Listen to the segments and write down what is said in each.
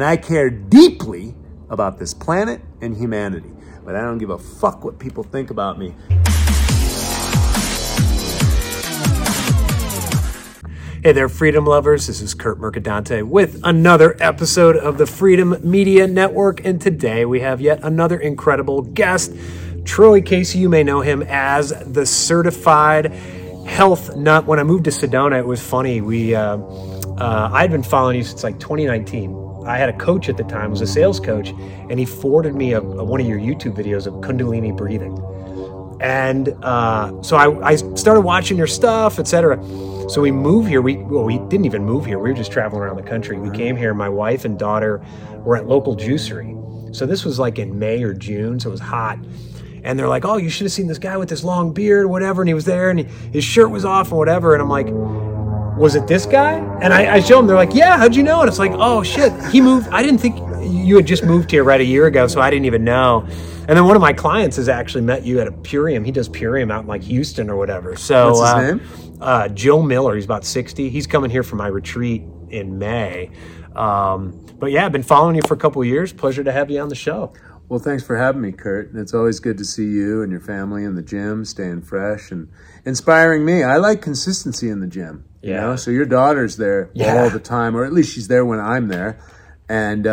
And I care deeply about this planet and humanity, but I don't give a fuck what people think about me. Hey there, freedom lovers. This is Kurt Mercadante with another episode of the Freedom Media Network. And today we have yet another incredible guest, Troy Casey. You may know him as the Certified Health Nut. When I moved to Sedona, it was funny. I'd been following you since like 2019. I had a coach at the time, was a sales coach, and he forwarded me one of your YouTube videos of Kundalini breathing. And so I started watching your stuff, etc. So we moved here. We didn't even move here. We were just traveling around the country. We came here. My wife and daughter were at local juicery. So this was like in May or June. So it was hot. And they're like, oh, you should have seen this guy with this long beard, whatever. And he was there and his shirt was off or whatever. And I'm like, was it this guy? And I show them. They're like, yeah, how'd you know? And it's like, oh, shit. He moved. I didn't think you had just moved here right a year ago. So I didn't even know. And then one of my clients has actually met you at a Purium. He does Purium out in like Houston or whatever. So what's his name? Jill Miller. He's about 60. He's coming here for my retreat in May. But yeah, I've been following you for a couple of years. Pleasure to have you on the show. Well, thanks for having me, Kurt. It's always good to see you and your family in the gym, staying fresh and inspiring me. I like consistency in the gym. Yeah. You know? So your daughter's there all the time, or at least she's there when I'm there. And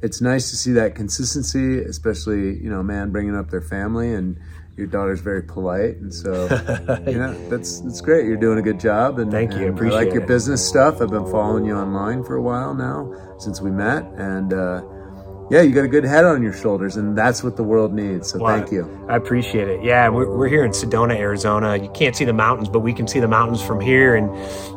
it's nice to see that consistency, especially, you know, a man bringing up their family, and your daughter's very polite, and so, you know, that's great. You're doing a good job. And thank you. Appreciate it. I like your business stuff. I've been following you online for a while now, since we met, and yeah, you got a good head on your shoulders, and that's what the world needs, so well, thank you. I appreciate it. Yeah, we're here in Sedona, Arizona. You can't see the mountains, but we can see the mountains from here, and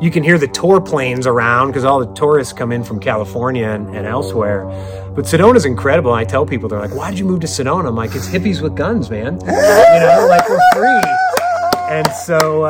you can hear the tour planes around because all the tourists come in from California and elsewhere. But Sedona's incredible. I tell people, they're like, why'd you move to Sedona? I'm like, it's hippies with guns, man. You know, like, we're free. And so,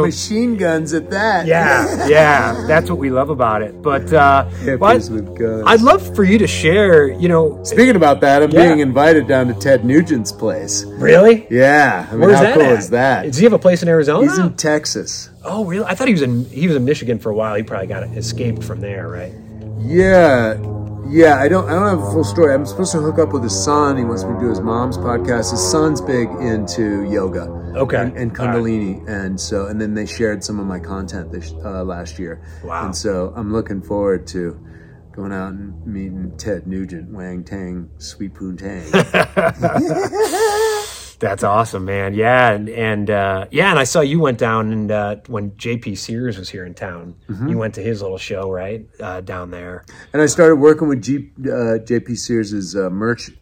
machine guns at that. Yeah, yeah, that's what we love about it. But I'd love for you to share. You know, speaking about that, I'm being invited down to Ted Nugent's place. Really? Yeah. I mean, where's that? How cool is that? Does he have a place in Arizona? He's in Texas. Oh, really? I thought he was in Michigan for a while. He probably got escaped from there, right? Yeah. Yeah, I don't have a full story. I'm supposed to hook up with his son. He wants me to do his mom's podcast. His son's big into yoga, okay, and Kundalini, right. And so, and then they shared some of my content last year. Wow! And so I'm looking forward to going out and meeting Ted Nugent, Wang Tang, Sweet Poon Tang. That's awesome, man. Yeah, and I saw you went down and when JP Sears was here in town, you went to his little show, right, down there. And I started working with JP Sears'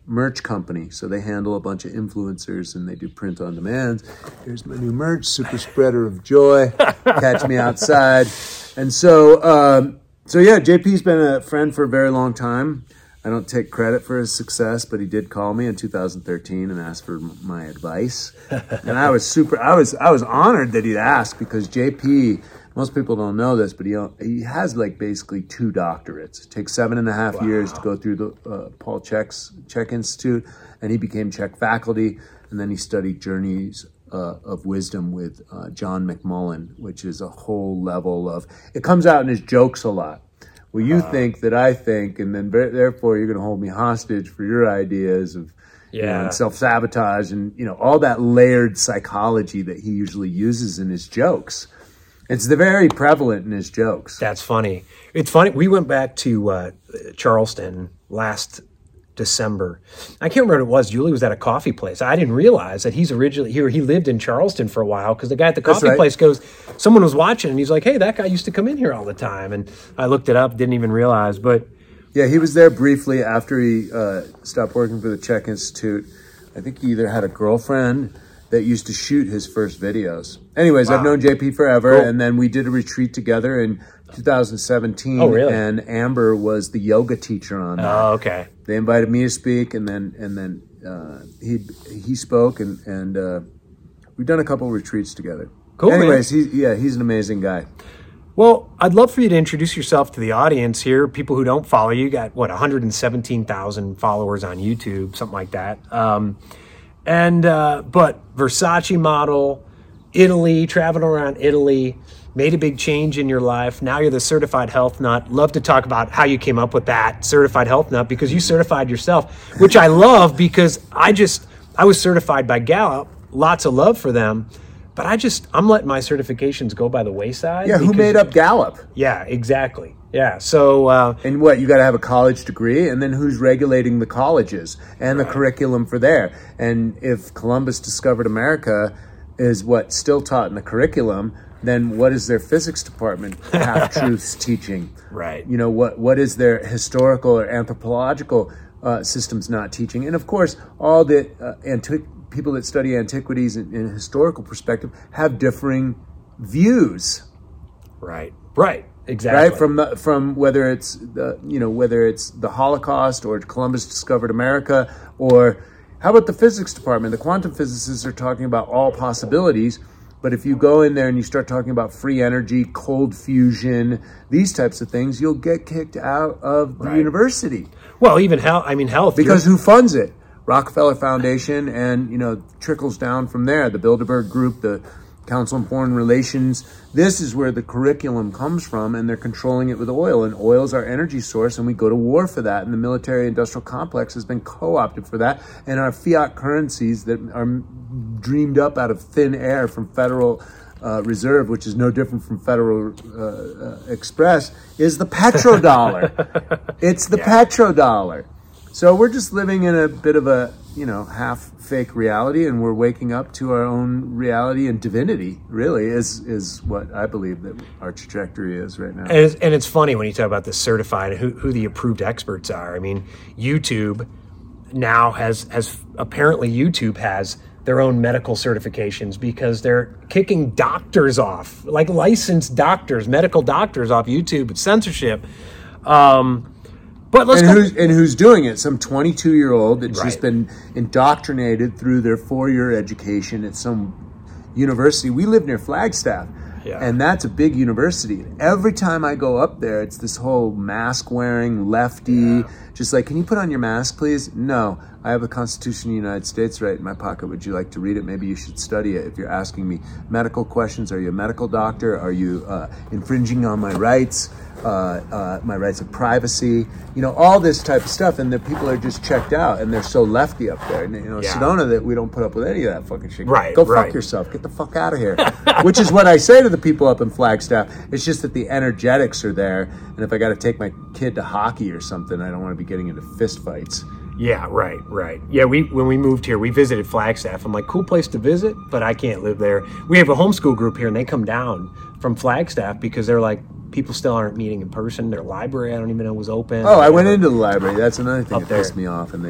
merch company. So they handle a bunch of influencers and they do print on demand. Here's my new merch, Super Spreader of Joy. Catch me outside. And so yeah, JP's been a friend for a very long time. I don't take credit for his success, but he did call me in 2013 and asked for my advice. And I was I was honored that he'd asked, because JP, most people don't know this, but he has like basically two doctorates. It takes 7.5 years to go through the Paul Chek Institute, and he became Chek faculty, and then he studied Journeys of Wisdom with John McMullen, which is a whole level of, it comes out in his jokes a lot. Well, you think that I think, and then therefore you're going to hold me hostage for your ideas of and self-sabotage and, you know, all that layered psychology that he usually uses in his jokes. It's very prevalent in his jokes. That's funny. It's funny. We went back to Charleston last December. I can't remember what it was. Julie was at a coffee place. I didn't realize that he's originally here. He lived in Charleston for a while, because the guy at the coffee place goes, someone was watching, and he's like, hey, that guy used to come in here all the time. And I looked it up, didn't even realize. But yeah, he was there briefly after he stopped working for the Chek Institute. I think he either had a girlfriend that used to shoot his first videos. Anyways, I've known JP forever. Cool. And then we did a retreat together in 2017. Oh, really? And Amber was the yoga teacher on that. Oh, okay. They invited me to speak, and then he spoke, and we've done a couple of retreats together. Cool. Anyways, he's an amazing guy. Well, I'd love for you to introduce yourself to the audience here. People who don't follow you, got what, 117,000 followers on YouTube, something like that. But Versace model, traveling around Italy. made a big change in your life. Now you're the certified health nut. Love to talk about how you came up with that certified health nut, because you certified yourself, which I love, because I was certified by Gallup. Lots of love for them. But I'm letting my certifications go by the wayside. Yeah, who made up Gallup? Yeah, exactly. Yeah, so... and what, you got to have a college degree? And then who's regulating the colleges and the curriculum for there? And if Columbus discovered America is what's still taught in the curriculum, then what is their physics department half-truths teaching? Right. You know, what is their historical or anthropological systems not teaching? And of course, all the people that study antiquities in a historical perspective have differing views. Right. Exactly. Right, from whether it's the Holocaust or Columbus discovered America, or how about the physics department? The quantum physicists are talking about all possibilities, but if you go in there and you start talking about free energy, cold fusion, these types of things, you'll get kicked out of the university. Well, even health, because who funds it? Rockefeller Foundation, and trickles down from there. The Bilderberg Group, the Council on Foreign Relations. This is where the curriculum comes from, and they're controlling it with oil. And oil is our energy source, and we go to war for that. And the military-industrial complex has been co-opted for that. And our fiat currencies that are dreamed up out of thin air from Federal Reserve, which is no different from Federal Express, is the petrodollar. It's the petrodollar. So we're just living in a bit of a half fake reality, and we're waking up to our own reality, and divinity really is what I believe that our trajectory is right now. And it's funny when you talk about the certified, who the approved experts are. I mean, YouTube now has their own medical certifications, because they're kicking doctors off, like licensed doctors, medical doctors off YouTube. It's censorship. But who's doing it? Some 22-year-old that's just been indoctrinated through their 4-year education at some university. We live near Flagstaff, and that's a big university. Every time I go up there, it's this whole mask-wearing lefty, just like, can you put on your mask, please? No, I have the Constitution of the United States right in my pocket. Would you like to read it? Maybe you should study it. If you're asking me medical questions, are you a medical doctor? Are you infringing on my rights? My rights of privacy, all this type of stuff. And the people are just checked out, and they're so lefty up there. And, Sedona, that we don't put up with any of that fucking shit. Right. Go fuck yourself. Get the fuck out of here. Which is what I say to the people up in Flagstaff. It's just that the energetics are there. And if I got to take my kid to hockey or something, I don't want to be getting into fist fights. Yeah, right. Yeah, when we moved here, we visited Flagstaff. I'm like, cool place to visit, but I can't live there. We have a homeschool group here, and they come down from Flagstaff because they're like, people still aren't meeting in person. Their library, I don't even know, was open. Oh, I went into the library. That's another thing that pissed me off. And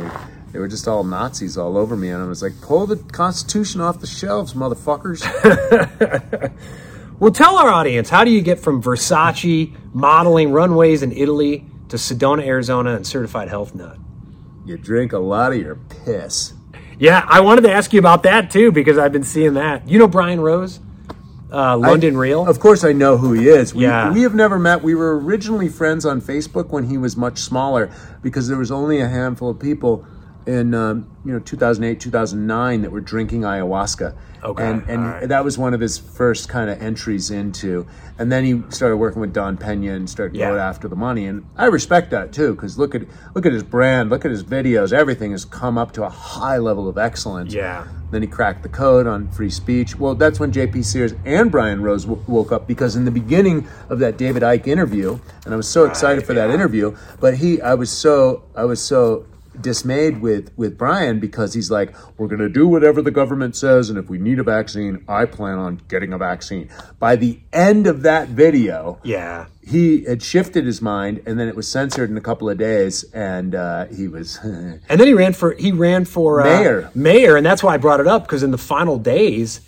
they were just all Nazis all over me. And I was like, pull the Constitution off the shelves, motherfuckers. Well, tell our audience, how do you get from Versace modeling runways in Italy to Sedona, Arizona, and certified health nut? You drink a lot of your piss. Yeah, I wanted to ask you about that, too, because I've been seeing that. You know Brian Rose? London Real? Of course I know who he is. We have never met. We were originally friends on Facebook when he was much smaller, because there was only a handful of people in 2008, 2009 that were drinking ayahuasca. Okay. And that was one of his first kind of entries into. And then he started working with Don Pena and started going after the money. And I respect that too, because look at his brand, look at his videos, everything has come up to a high level of excellence. Yeah. Then he cracked the code on free speech. Well, that's when JP Sears and Brian Rose woke up, because in the beginning of that David Icke interview, and I was so excited for that interview, but I was so dismayed with Brian, because he's like, we're going to do whatever the government says, and if we need a vaccine, I plan on getting a vaccine. By the end of that video, he had shifted his mind, and then it was censored in a couple of days, and he was... and then he ran for mayor, and that's why I brought it up, because in the final days,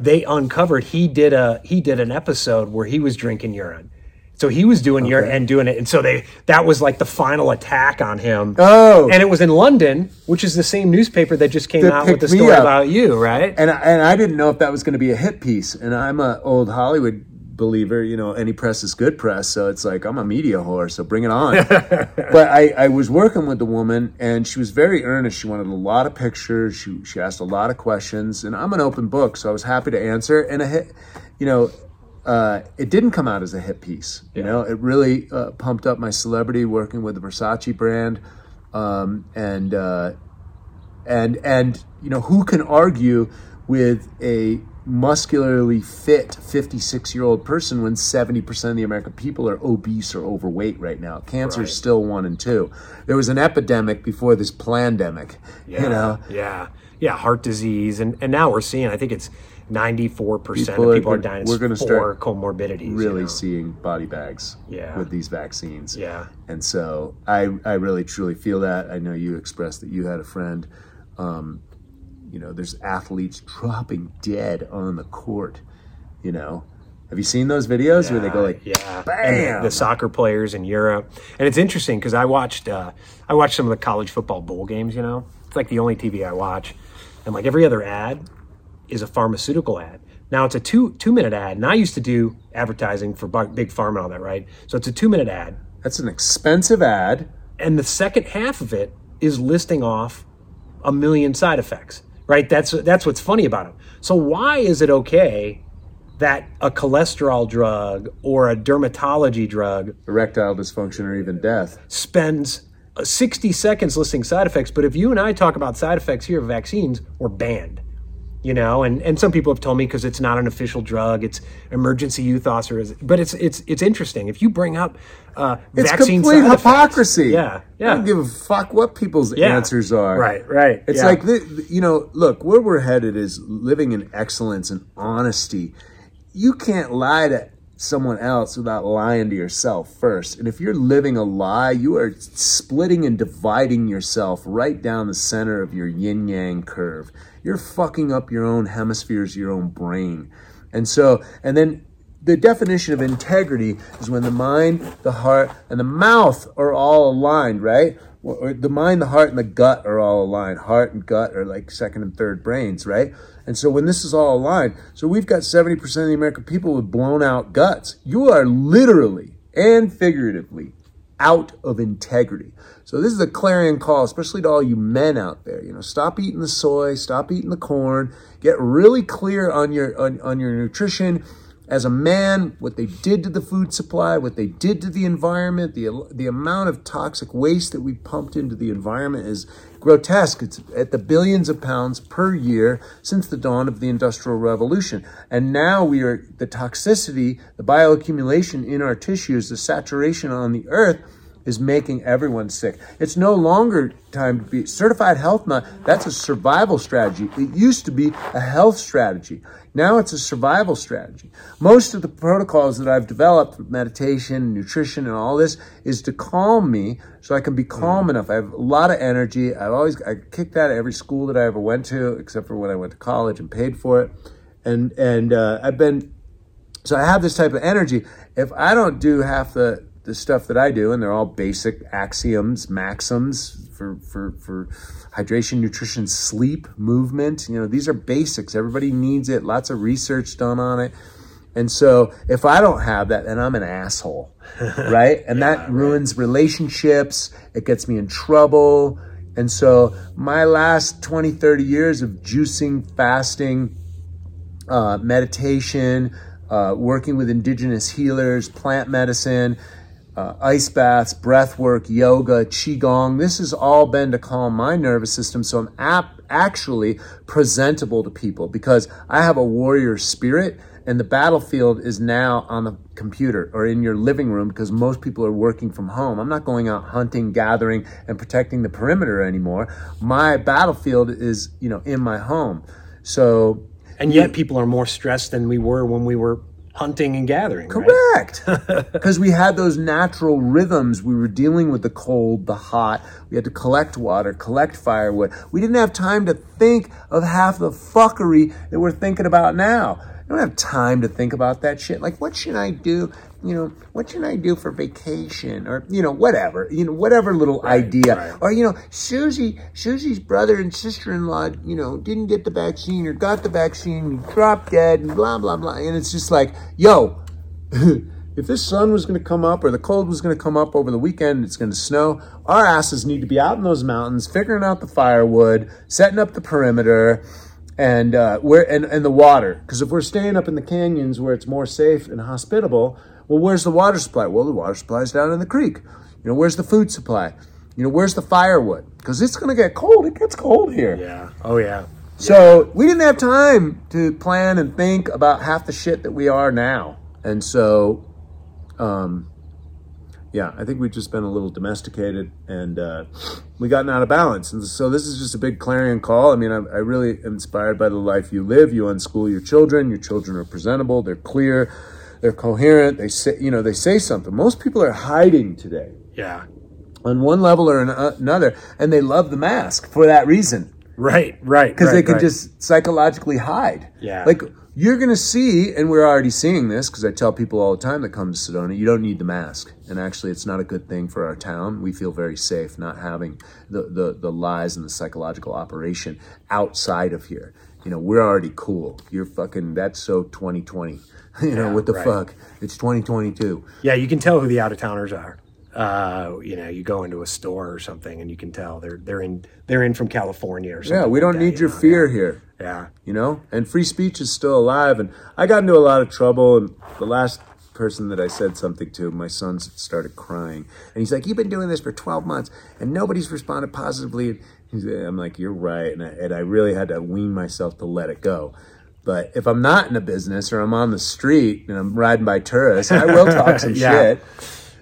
they uncovered he did an episode where he was drinking urine. So he was doing urine and doing it. And so that was like the final attack on him. Oh. And it was in London, which is the same newspaper that just came out with the story about you, right? And I didn't know if that was going to be a hit piece. And I'm an old Hollywood believer, any press is good press. So it's like, I'm a media whore, so bring it on. But I was working with the woman, and she was very earnest. She wanted a lot of pictures. She asked a lot of questions. And I'm an open book, so I was happy to answer. And It didn't come out as a hit piece. Yeah. You know, it really pumped up my celebrity working with the Versace brand. And you know, who can argue with a muscularly fit 56-year-old person when 70% of the American people are obese or overweight right now? Cancer's still 1 and 2. There was an epidemic before this pandemic, you know? Yeah, heart disease. And now we're seeing, I think it's 94% of people are dying from comorbidities. Really seeing body bags with these vaccines. Yeah. And so I really truly feel that. I know you expressed that you had a friend, you know, there's athletes dropping dead on the court, you know. Have you seen those videos where they go like, bam? The soccer players in Europe. And it's interesting because I watched some of the college football bowl games, you know. It's like the only TV I watch. And like every other ad is a pharmaceutical ad. Now it's a two-minute ad. And I used to do advertising for Big Pharma and all that, right? So it's a 2-minute ad. That's an expensive ad. And the second half of it is listing off a million side effects. Right, that's what's funny about them. So why is it okay that a cholesterol drug or a dermatology drug, erectile dysfunction or even death, spends 60 seconds listing side effects? But if you and I talk about side effects here of vaccines, we're banned. You know, and some people have told me because it's not an official drug, it's emergency youth authorization. But it's interesting if you bring up vaccine side effects. It's complete hypocrisy. Yeah. I don't give a fuck what people's answers are. Right. It's like you know, look, where we're headed is living in excellence and honesty. You can't lie to someone else without lying to yourself first. And if you're living a lie, you are splitting and dividing yourself right down the center of your yin-yang curve. You're fucking up your own hemispheres, your own brain. And then the definition of integrity is when the mind, the heart, and the mouth are all aligned, right? Or the mind, the heart, and the gut are all aligned. Heart and gut are like second and third brains, right? And so when this is all aligned, so we've got 70% of the American people with blown out guts. You are literally and figuratively out of integrity. So this is a clarion call, especially to all you men out there. You know, stop eating the soy, stop eating the corn, get really clear on your nutrition. As a man, what they did to the food supply, what they did to the environment, the amount of toxic waste that we pumped into the environment is grotesque. It's at the billions of pounds per year since the dawn of the Industrial Revolution. And now we are, the toxicity, the bioaccumulation in our tissues, the saturation on the earth is making everyone sick. It's no longer time to be certified health nut. That's a survival strategy. It used to be a health strategy. Now it's a survival strategy. Most of the protocols that I've developed, meditation, nutrition, and all this, is to calm me so I can be calm enough. I have a lot of energy. I kicked that at every school that I ever went to, except for when I went to college and paid for it. And I've been, so I have this type of energy. If I don't do half the stuff that I do, and they're all basic axioms, maxims for hydration, nutrition, sleep, movement. You know, these are basics. Everybody needs it. Lots of research done on it. And so if I don't have that, then I'm an asshole, right? And that ruins relationships. It gets me in trouble. And so my last 20, 30 years of juicing, fasting, meditation, working with indigenous healers, plant medicine, ice baths, breath work, yoga, qigong. This has all been to calm my nervous system so I'm actually presentable to people because I have a warrior spirit and the battlefield is now on the computer or in your living room because most people are working from home. I'm not going out hunting, gathering, and protecting the perimeter anymore. My battlefield is, you know, in my home. So, and yet people are more stressed than we were when we were hunting and gathering. Correct. Because we had those natural rhythms. We were dealing with the cold, the hot. We had to collect water, collect firewood. We didn't have time to think of half the fuckery that we're thinking about now. I don't have time to think about that shit. Like, what should I do? You know, what should I do for vacation? Or, you know, whatever. You know, whatever little idea. Right. Or, you know, Susie's brother and sister-in-law, you know, didn't get the vaccine or got the vaccine, dropped dead, and blah, blah, blah. And it's just like, yo, if this sun was going to come up or the cold was going to come up over the weekend, it's going to snow, our asses need to be out in those mountains, figuring out the firewood, setting up the perimeter, And the water, because if we're staying up in the canyons where it's more safe and hospitable, well, where's the water supply? Well, the water supply is down in the creek. You know, where's the food supply? You know, where's the firewood? Because it's going to get cold. It gets cold here. Yeah. Oh, yeah. So we didn't have time to plan and think about half the shit that we are now. And so, I think we've just been a little domesticated and we gotten out of balance. And so this is just a big clarion call. I mean, I really am inspired by the life you live. You unschool your children. Your children are presentable. They're clear. They're coherent. They say, you know, they say something. Most people are hiding today. Yeah. On one level or another. And they love the mask for that reason. Right. Because they can just psychologically hide. Yeah. Like you're going to see, and we're already seeing this because I tell people all the time that come to Sedona, you don't need the mask. And actually it's not a good thing for our town. We feel very safe not having the lies and the psychological operation outside of here. You know, we're already cool. You're fucking, that's so 2020. You know, what the fuck? It's 2022. Yeah, you can tell who the out-of-towners are. You know, you go into a store or something and you can tell they're in from California or something. Yeah, we don't like that, need your fear here. Yeah. You know, and free speech is still alive. And I got into a lot of trouble. And the last person that I said something to, my son started crying. And he's like, you've been doing this for 12 months and nobody's responded positively. I'm like, you're right. And I really had to wean myself to let it go. But if I'm not in a business or I'm on the street and I'm riding by tourists, I will talk some shit.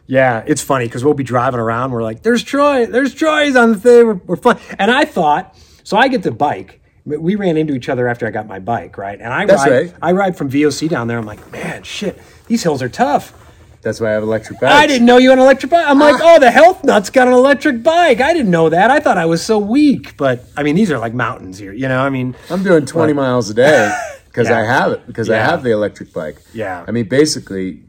Yeah, it's funny because we'll be driving around. We're like, there's Troy, he's on the thing. We're fun. And I thought, so I get the bike. We ran into each other after I got my bike, right? And I ride from VOC down there. I'm like, man, shit, these hills are tough. That's why I have electric bikes. I didn't know you had an electric bike. I'm like, oh, the health nut's got an electric bike. I didn't know that. I thought I was so weak. But, I mean, these are like mountains here, you know? I mean, I'm doing 20 miles a day because I have it, because I have the electric bike. Yeah. I mean, basically...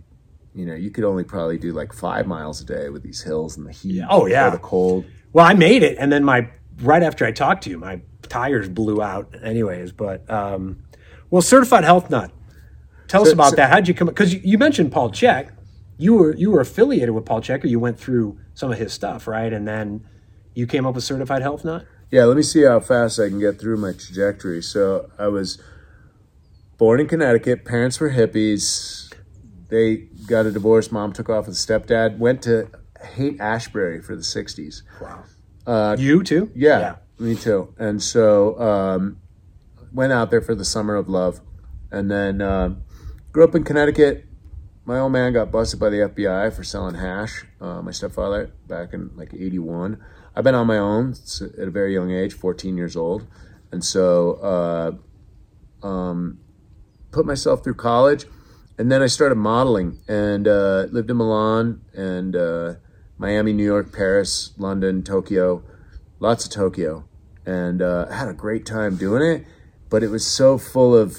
You know, you could only probably do like 5 miles a day with these hills and the heat. Oh, yeah. Or the cold. Well, I made it. And then right after I talked to you, my tires blew out anyways. But, well, Certified Health Nut. Tell us about that. How'd you come? Because you mentioned Paul Chek. You were affiliated with Paul Chek, or you went through some of his stuff, right? And then you came up with Certified Health Nut? Yeah, let me see how fast I can get through my trajectory. So I was born in Connecticut. Parents were hippies. They got a divorce. Mom took off with stepdad. Went to Haight-Ashbury for the 60s. Wow. You too? Yeah, me too. And so went out there for the summer of love. And then grew up in Connecticut. My old man got busted by the FBI for selling hash. My stepfather back in like 81. I've been on my own at a very young age, 14 years old. And so put myself through college. And then I started modeling and lived in Milan and Miami, New York, Paris, London, Tokyo, lots of Tokyo. And had a great time doing it, but it was so full of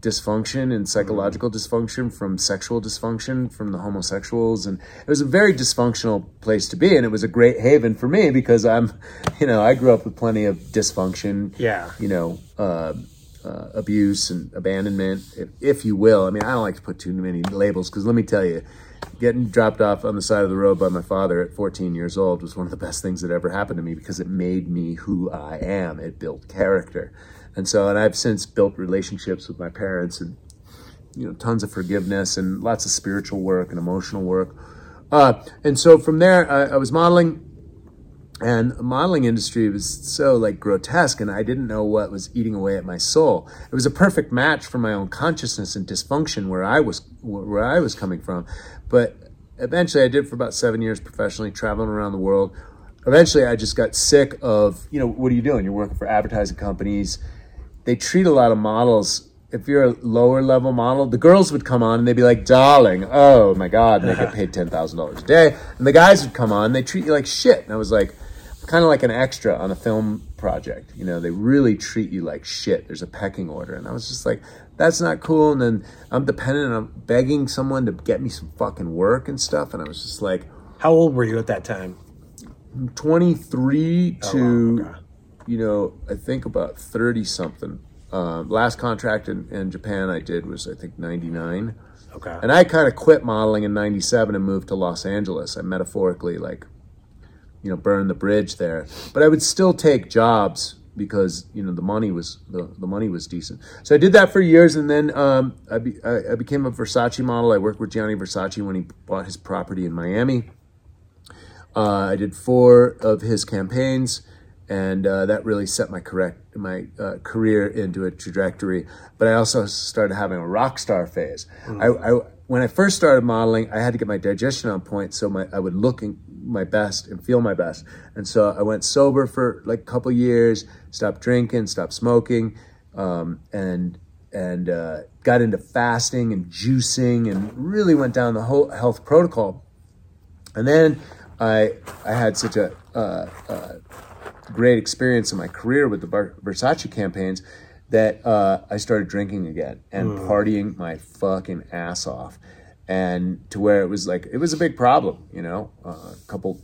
dysfunction and psychological dysfunction from sexual dysfunction from the homosexuals. And it was a very dysfunctional place to be. And it was a great haven for me because I grew up with plenty of dysfunction, abuse and abandonment, if you will. I mean, I don't like to put too many labels because let me tell you, getting dropped off on the side of the road by my father at 14 years old was one of the best things that ever happened to me because it made me who I am. It built character. And I've since built relationships with my parents and, you know, tons of forgiveness and lots of spiritual work and emotional work. And so from there, I was modeling. And the modeling industry was so like grotesque and I didn't know what was eating away at my soul. It was a perfect match for my own consciousness and dysfunction where I was coming from. But eventually I did for about 7 years professionally, traveling around the world. Eventually I just got sick of, you know, what are you doing? You're working for advertising companies. They treat a lot of models. If you're a lower level model, the girls would come on and they'd be like, darling, oh my God. And they get paid $10,000 a day. And the guys would come on and they treat you like shit. And I was like, kind of like an extra on a film project. You know, they really treat you like shit. There's a pecking order. And I was just like, that's not cool. And then I'm dependent on begging someone to get me some fucking work and stuff. And I was just like, how old were you at that time? 23 I think about 30 something. Last contract in Japan I did was, I think, 99. Okay. And I kind of quit modeling in 97 and moved to Los Angeles. I metaphorically burned the bridge there. But I would still take jobs because, you know, the money was decent. So I did that for years, and then I became a Versace model. I worked with Gianni Versace when he bought his property in Miami. I did 4 of his campaigns, and that really set my career into a trajectory. But I also started having a rock star phase. When I first started modeling, I had to get my digestion on point, so I would look my best and feel my best. And so I went sober for like a couple years, stopped drinking, stopped smoking, and got into fasting and juicing, and really went down the whole health protocol. And then I had such a great experience in my career with the Versace campaigns that I started drinking again and partying my fucking ass off, and to where it was a big problem, you know, a couple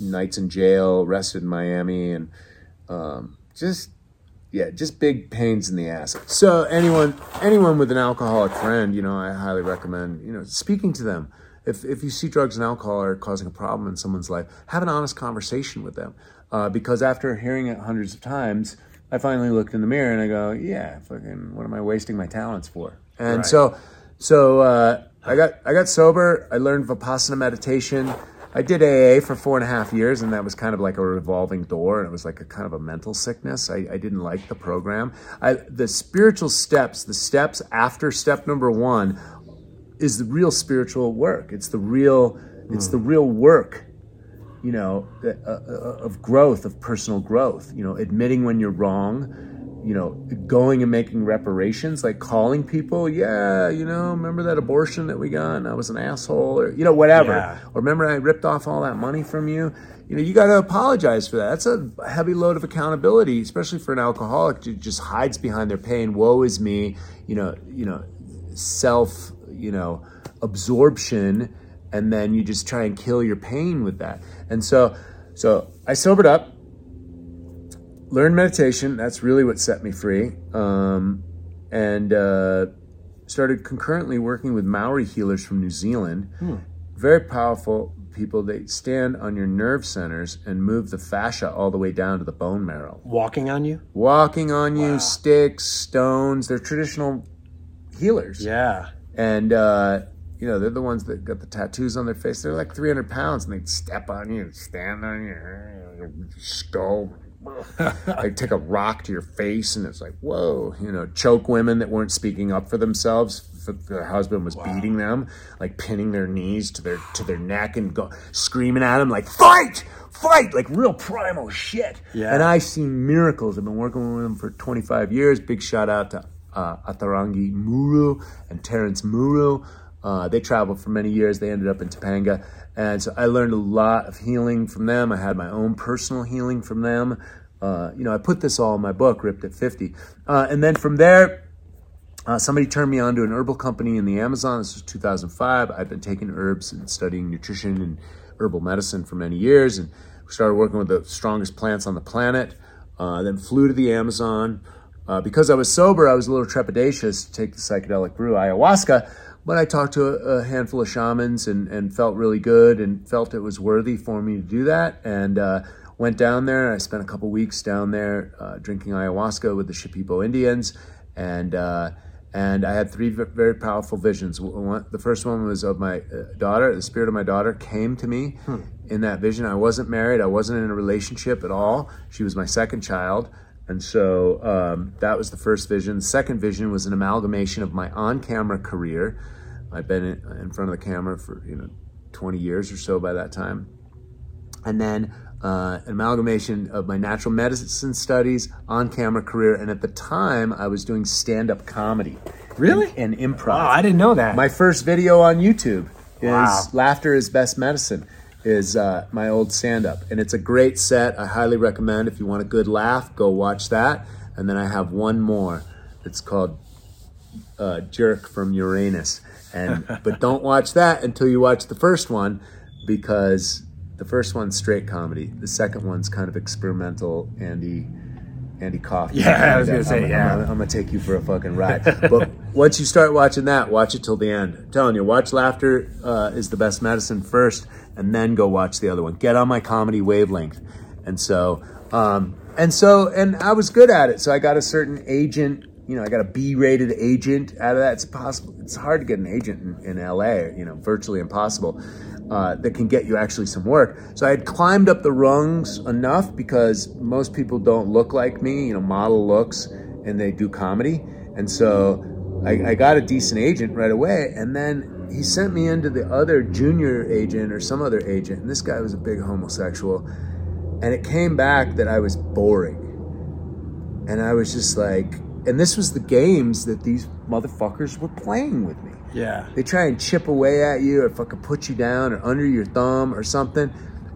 nights in jail, arrested in Miami, and just big pains in the ass. So anyone with an alcoholic friend, you know, I highly recommend, you know, speaking to them. If you see drugs and alcohol are causing a problem in someone's life, have an honest conversation with them. Because after hearing it hundreds of times, I finally looked in the mirror and I go, yeah, fucking, what am I wasting my talents for? And so I got sober. I learned Vipassana meditation. I did AA for 4.5 years, and that was kind of like a revolving door, and it was like a kind of a mental sickness. I didn't like the program. The spiritual steps, the steps after step number 1, is the real spiritual work. It's the real work, you know, of growth, of personal growth, you know, admitting when you're wrong, you know, going and making reparations, like calling people. Yeah. You know, remember that abortion that we got, and I was an asshole, or, you know, whatever. Yeah. Or remember I ripped off all that money from you. You know, you got to apologize for that. That's a heavy load of accountability, especially for an alcoholic who just hides behind their pain. Woe is me, you know, self, you know, absorption, and then you just try and kill your pain with that. And so I sobered up, learned meditation. That's really what set me free. And started concurrently working with Maori healers from New Zealand. Very powerful people. They stand on your nerve centers and move the fascia all the way down to the bone marrow. Walking on you, wow. Sticks, stones. They're traditional healers. Yeah. And, you know, they're the ones that got the tattoos on their face. They're like 300 pounds, and they'd step on you, stand on your skull. They'd take a rock to your face, and it's like, whoa. You know, choke women that weren't speaking up for themselves. Their husband was beating them, like pinning their knees to their neck and screaming at them, like, fight, like real primal shit. Yeah. And I've seen miracles. I've been working with them for 25 years. Big shout out to Atarangi Muru and Terrence Muru. They traveled for many years. They ended up in Topanga. And so I learned a lot of healing from them. I had my own personal healing from them. You know, I put this all in my book, Ripped at 50. And then from there, somebody turned me on to an herbal company in the Amazon. This was 2005. I've been taking herbs and studying nutrition and herbal medicine for many years, and started working with the strongest plants on the planet. Then flew to the Amazon. Because I was sober, I was a little trepidatious to take the psychedelic brew, ayahuasca, but I talked to a handful of shamans and felt really good and felt it was worthy for me to do that, and went down there, and I spent a couple weeks down there drinking ayahuasca with the Shipibo Indians, and I had 3 very powerful visions. The first one was of my daughter. The spirit of my daughter came to me in that vision. I wasn't married. I wasn't in a relationship at all. She was my second child. And so that was the first vision. The second vision was an amalgamation of my on-camera career. I've been in front of the camera for, you know, 20 years or so by that time. And then an amalgamation of my natural medicine studies, on-camera career. And at the time, I was doing stand-up comedy. Really? And improv. Wow, I didn't know that. My first video on YouTube is Laughter is Best Medicine. Is my old stand-up, and it's a great set. I highly recommend. If you want a good laugh, go watch that. And then I have one more. It's called Jerk from Uranus, but don't watch that until you watch the first one, because the first one's straight comedy. The second one's kind of experimental, Andy Kaufman. Yeah, I was going to say, I'm going to take you for a fucking ride. But once you start watching that, watch it till the end. I'm telling you, watch Laughter is the Best Medicine first, and then go watch the other one. Get on my comedy wavelength. And I was good at it. So I got a certain agent, you know, I got a B-rated agent out of that. It's possible. It's hard to get an agent in LA, you know, virtually impossible, that can get you actually some work. So I had climbed up the rungs enough because most people don't look like me, you know, model looks, and they do comedy. And so I got a decent agent right away. And then he sent me into the other junior agent or some other agent. And this guy was a big homosexual. And it came back that I was boring. And I was just like, and this was the games that these motherfuckers were playing with me. Yeah. They try and chip away at you or fucking put you down or under your thumb or something.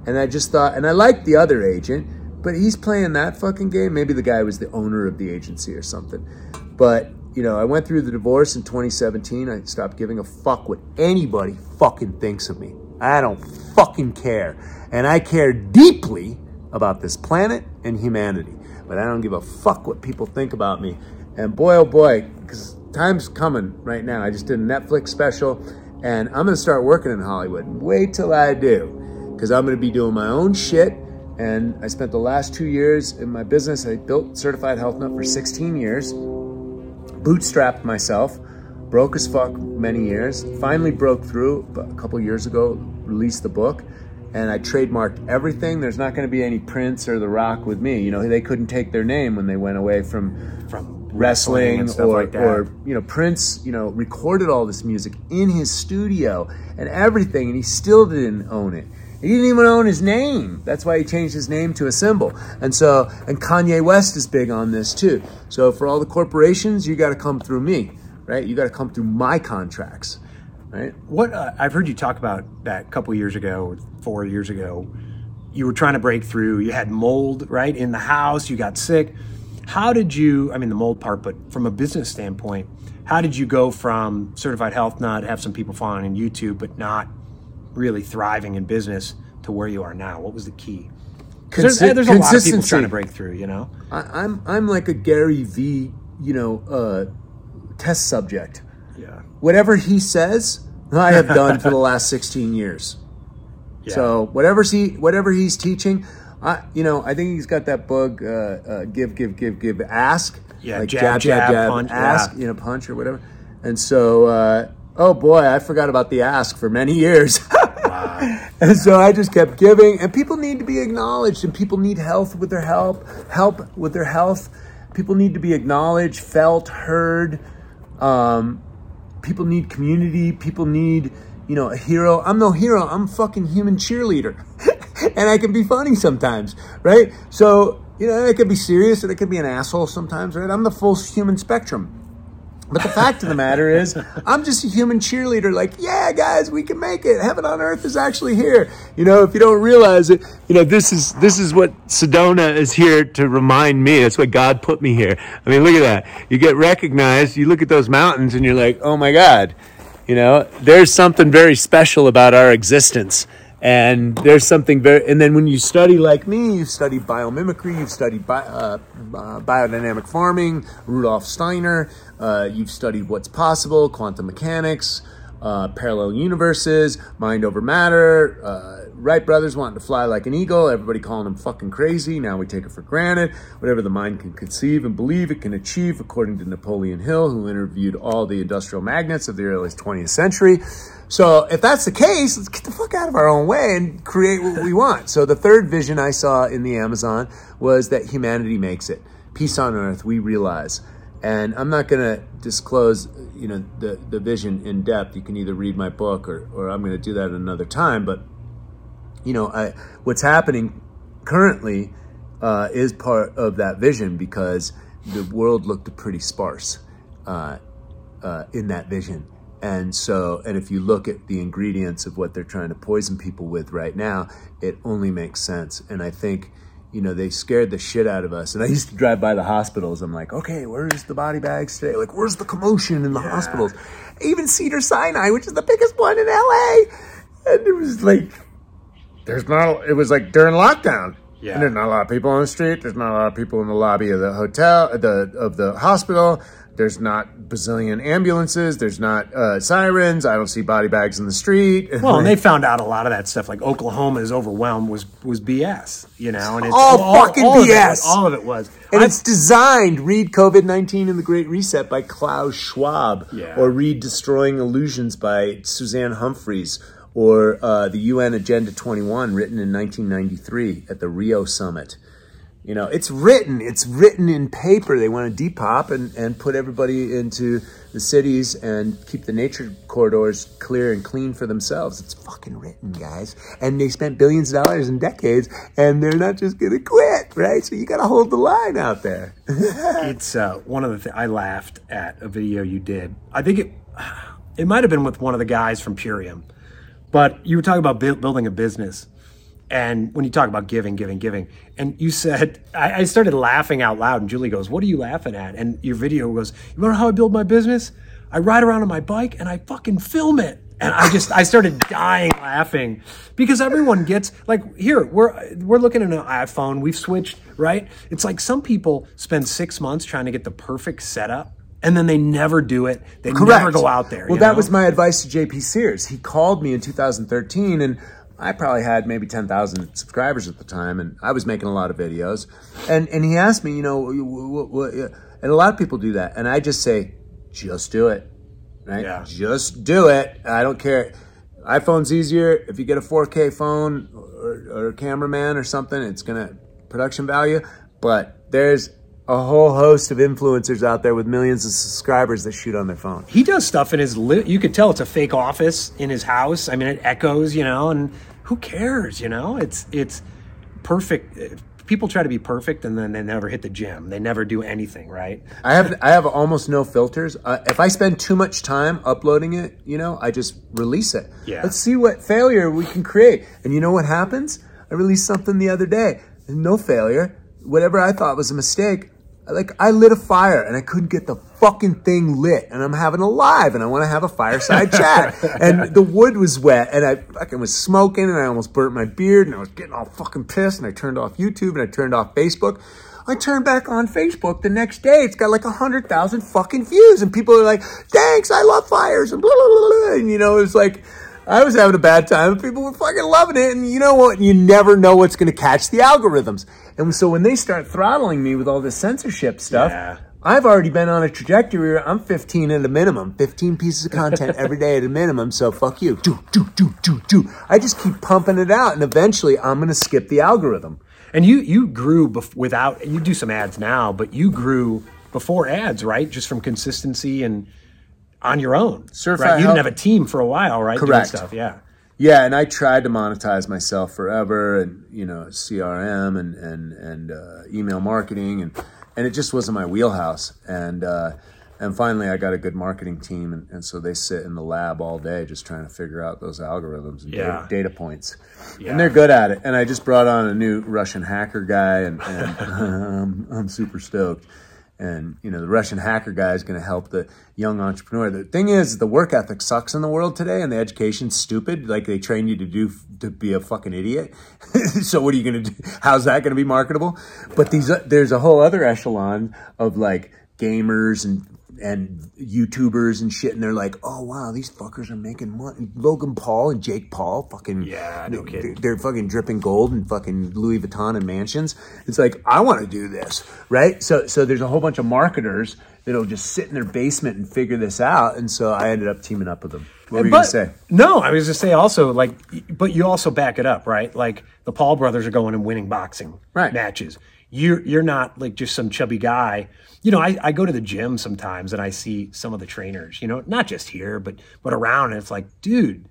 And I just thought, and I liked the other agent, but he's playing that fucking game. Maybe the guy was the owner of the agency or something. But, you know, I went through the divorce in 2017. I stopped giving a fuck what anybody fucking thinks of me. I don't fucking care. And I care deeply about this planet and humanity, but I don't give a fuck what people think about me. And boy, oh boy, because time's coming right now. I just did a Netflix special, and I'm gonna start working in Hollywood. Wait till I do, because I'm gonna be doing my own shit. And I spent the last 2 years in my business. I built Certified Health Nut for 16 years, bootstrapped myself, broke as fuck many years, finally broke through a couple years ago, released the book. And I trademarked everything. There's not going to be any Prince or The Rock with me. You know, they couldn't take their name when they went away from wrestling and stuff like that. Or, you know, Prince, you know, recorded all this music in his studio and everything, and he still didn't own it. He didn't even own his name. That's why he changed his name to a symbol. And so, and Kanye West is big on this too. So for all the corporations, you got to come through me, right? You got to come through my contracts. Right. What I've heard you talk about that a couple years ago, 4 years ago, you were trying to break through. You had mold, right, in the house. You got sick. How did you? I mean, the mold part, but from a business standpoint, how did you go from Certified Health Nut, have some people following on YouTube, but not really thriving in business, to where you are now? What was the key? There's a lot of people trying to break through. You know, I'm like a Gary V, you know, test subject. Yeah. Whatever he says, I have done for the last 16 years. Yeah. So whatever he's teaching, I think he's got that bug, give, ask. Yeah, like jab, punch, ask, you know, punch or whatever. And so, oh boy, I forgot about the ask for many years. Wow. And so I just kept giving, and people need to be acknowledged, and people need help with their health. People need to be acknowledged, felt, heard. People need community. People need, you know, a hero. I'm no hero. I'm a fucking human cheerleader. And I can be funny sometimes, right? So, you know, I could be serious and I could be an asshole sometimes, right? I'm the full human spectrum. But the fact of the matter is, I'm just a human cheerleader. Like, yeah, guys, we can make it. Heaven on earth is actually here. You know, if you don't realize it, you know, this is what Sedona is here to remind me. That's what God put me here. I mean, look at that. You get recognized. You look at those mountains and you're like, oh, my God. You know, there's something very special about our existence. And there's something very, and then when you study like me, you've studied biomimicry, you've studied biodynamic farming, Rudolf Steiner, you've studied what's possible, quantum mechanics, parallel universes, mind over matter, Wright brothers wanting to fly like an eagle, everybody calling them fucking crazy, now we take it for granted, whatever the mind can conceive and believe it can achieve, according to Napoleon Hill, who interviewed all the industrial magnates of the early 20th century. So if that's the case, let's get the fuck out of our own way and create what we want. So the third vision I saw in the Amazon was that humanity makes it. Peace on earth, we realize. And I'm not going to disclose, you know, the vision in depth. You can either read my book or I'm going to do that another time. But, you know, what's happening currently is part of that vision because the world looked pretty sparse in that vision. And so, and if you look at the ingredients of what they're trying to poison people with right now, it only makes sense. And I think, you know, they scared the shit out of us. And I used to drive by the hospitals. I'm like, okay, where's the body bags today? Like, where's the commotion in the hospitals? Even Cedars-Sinai, which is the biggest one in LA. And it was like, it was like during lockdown. Yeah. And there's not a lot of people on the street. There's not a lot of people in the lobby of the hospital. There's not bazillion ambulances. There's not sirens. I don't see body bags in the street. Well, and they found out a lot of that stuff. Like Oklahoma is overwhelmed was BS, you know. And it's all fucking all BS. All of it was. And it's designed, read COVID-19 and the Great Reset by Klaus Schwab. Yeah. Or read Destroying Illusions by Suzanne Humphreys. Or the UN Agenda 21 written in 1993 at the Rio Summit. You know, it's written in paper. They want to depop and put everybody into the cities and keep the nature corridors clear and clean for themselves. It's fucking written, guys. And they spent billions of dollars in decades, and they're not just going to quit, right? So you got to hold the line out there. It's one of the things, I laughed at a video you did. I think it might have been with one of the guys from Purium, but you were talking about building a business. And when you talk about giving, and you said, I started laughing out loud, and Julie goes, "What are you laughing at?" And your video goes, "You remember how I build my business? I ride around on my bike and I fucking film it." And I started dying laughing, because everyone gets, like, here, we're looking at an iPhone, we've switched, right? It's like some people spend 6 months trying to get the perfect setup, and then they never do it. They never go out there. Well, that was my advice to JP Sears. He called me in 2013, and I probably had maybe 10,000 subscribers at the time, and I was making a lot of videos. And he asked me, you know, and a lot of people do that. And I just say, just do it, right? Yeah. Just do it. I don't care. iPhone's easier. If you get a 4K phone or a cameraman or something, it's going to production value. But there's a whole host of influencers out there with millions of subscribers that shoot on their phone. He does stuff in his you could tell it's a fake office in his house. I mean, it echoes, you know, and who cares, you know? It's perfect. People try to be perfect, and then they never hit the gym. They never do anything, right? I have almost no filters. If I spend too much time uploading it, you know, I just release it. Yeah. Let's see what failure we can create. And you know what happens? I released something the other day. No failure. Whatever I thought was a mistake, like, I lit a fire and I couldn't get the fucking thing lit, and I'm having a live and I want to have a fireside chat, and the wood was wet and I fucking was smoking and I almost burnt my beard and I was getting all fucking pissed, and I turned off YouTube and I turned off Facebook. I turned back on Facebook the next day. It's got like 100,000 fucking views, and people are like, "Thanks, I love fires," and blah, blah, blah, blah. And, you know, it's like, I was having a bad time. People were fucking loving it. And you know what? You never know what's going to catch the algorithms. And so when they start throttling me with all this censorship stuff, yeah. I've already been on a trajectory where I'm 15 at a minimum, 15 pieces of content every day at a minimum. So fuck you. Do. I just keep pumping it out. And eventually I'm going to skip the algorithm. And you grew without, and you do some ads now, but you grew before ads, right? Just from consistency and on your own, right? You didn't have a team for a while, right? Correct. Doing stuff, yeah. Yeah, and I tried to monetize myself forever, and, you know, CRM and email marketing, and it just wasn't my wheelhouse. And finally, I got a good marketing team, and so they sit in the lab all day just trying to figure out those algorithms and data points. Yeah. And they're good at it. And I just brought on a new Russian hacker guy, and I'm super stoked. And, you know, the Russian hacker guy is going to help the young entrepreneur. The thing is, the work ethic sucks in the world today, and the education's stupid. Like, they train you to be a fucking idiot. So what are you going to do? How's that going to be marketable? But there's a whole other echelon of, like, gamers and YouTubers and shit, and they're like, "Oh, wow, these fuckers are making money." Logan Paul and Jake Paul, fucking, yeah, no kidding. They're fucking dripping gold and fucking Louis Vuitton and mansions. It's like, I want to do this, right? So there's a whole bunch of marketers that'll just sit in their basement and figure this out, and so I ended up teaming up with them. What were you going to say? No, I was just saying also, like, but you also back it up, right? Like, the Paul brothers are going and winning boxing matches. You're not like just some chubby guy. You know, I go to the gym sometimes and I see some of the trainers, you know, not just here, but around. And it's like, dude,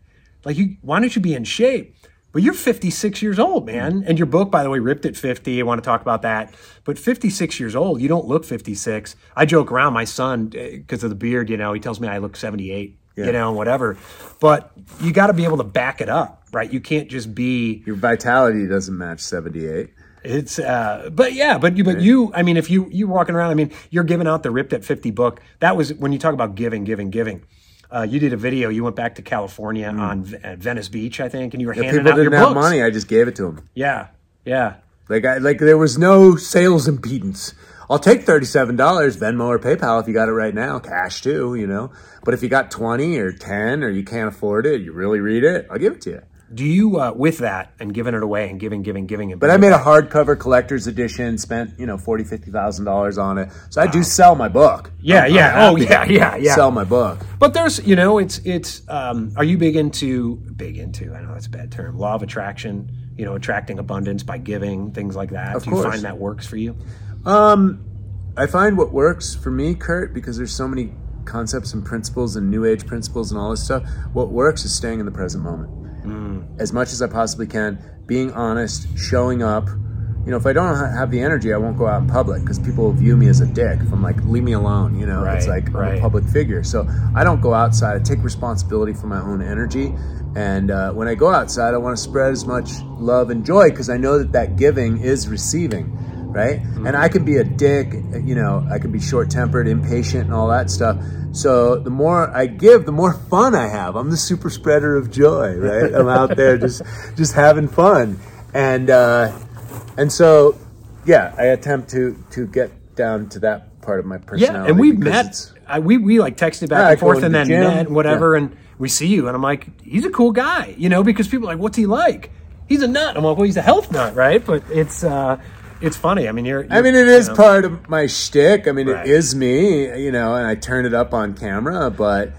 like, why don't you be in shape? But you're 56 years old, man. And your book, by the way, Ripped at 50. I want to talk about that. But 56 years old, you don't look 56. I joke around, my son, because of the beard, you know, he tells me I look 78. Yeah. You know, and whatever. But you got to be able to back it up, right? You can't just be... Your vitality doesn't match 78. It's, I mean, if you walking around, I mean, you're giving out the Ripped at 50 book. That was when you talk about giving. You did a video, you went back to California on Venice Beach, I think, and you were handing out your books. People didn't have money, I just gave it to them. Yeah. Like, there was no sales impedance. I'll take $37, Venmo or PayPal if you got it right now, cash too, you know. But if you got 20 or 10 or you can't afford it, you really read it, I'll give it to you. Do you, with that and giving it away and giving. But I made a hardcover collector's edition, spent, $40,000, $50,000 on it. So I do sell my book. Yeah. Sell my book. But there's, it's, are you big into, I know that's a bad term, law of attraction, attracting abundance by giving, things like that. Of course. Do you find that works for you? I find what works for me, Kurt, because there's so many concepts and principles and new age principles and all this stuff. What works is staying in the present moment. As much as I possibly can, being honest, showing up. If I don't have the energy, I won't go out in public because people view me as a dick. If I'm like, leave me alone, right, it's like I'm a public figure. So I don't go outside. I take responsibility for my own energy. And when I go outside, I want to spread as much love and joy because I know that giving is receiving. Right. Mm-hmm. And I could be a dick, I could be short tempered, impatient and all that stuff. So the more I give, the more fun I have. I'm the super spreader of joy. Right. I'm out there just having fun. And so, yeah, I attempt to get down to that part of my personality. Yeah, and we've met. We like texted back and forth and then met and whatever. Yeah. And we see you and I'm like, he's a cool guy, because people are like, what's he like? He's a nut. I'm like, well, he's a health nut. Right. But it's funny. I mean, it is part of my shtick. I mean, right. It is me, and I turn it up on camera, but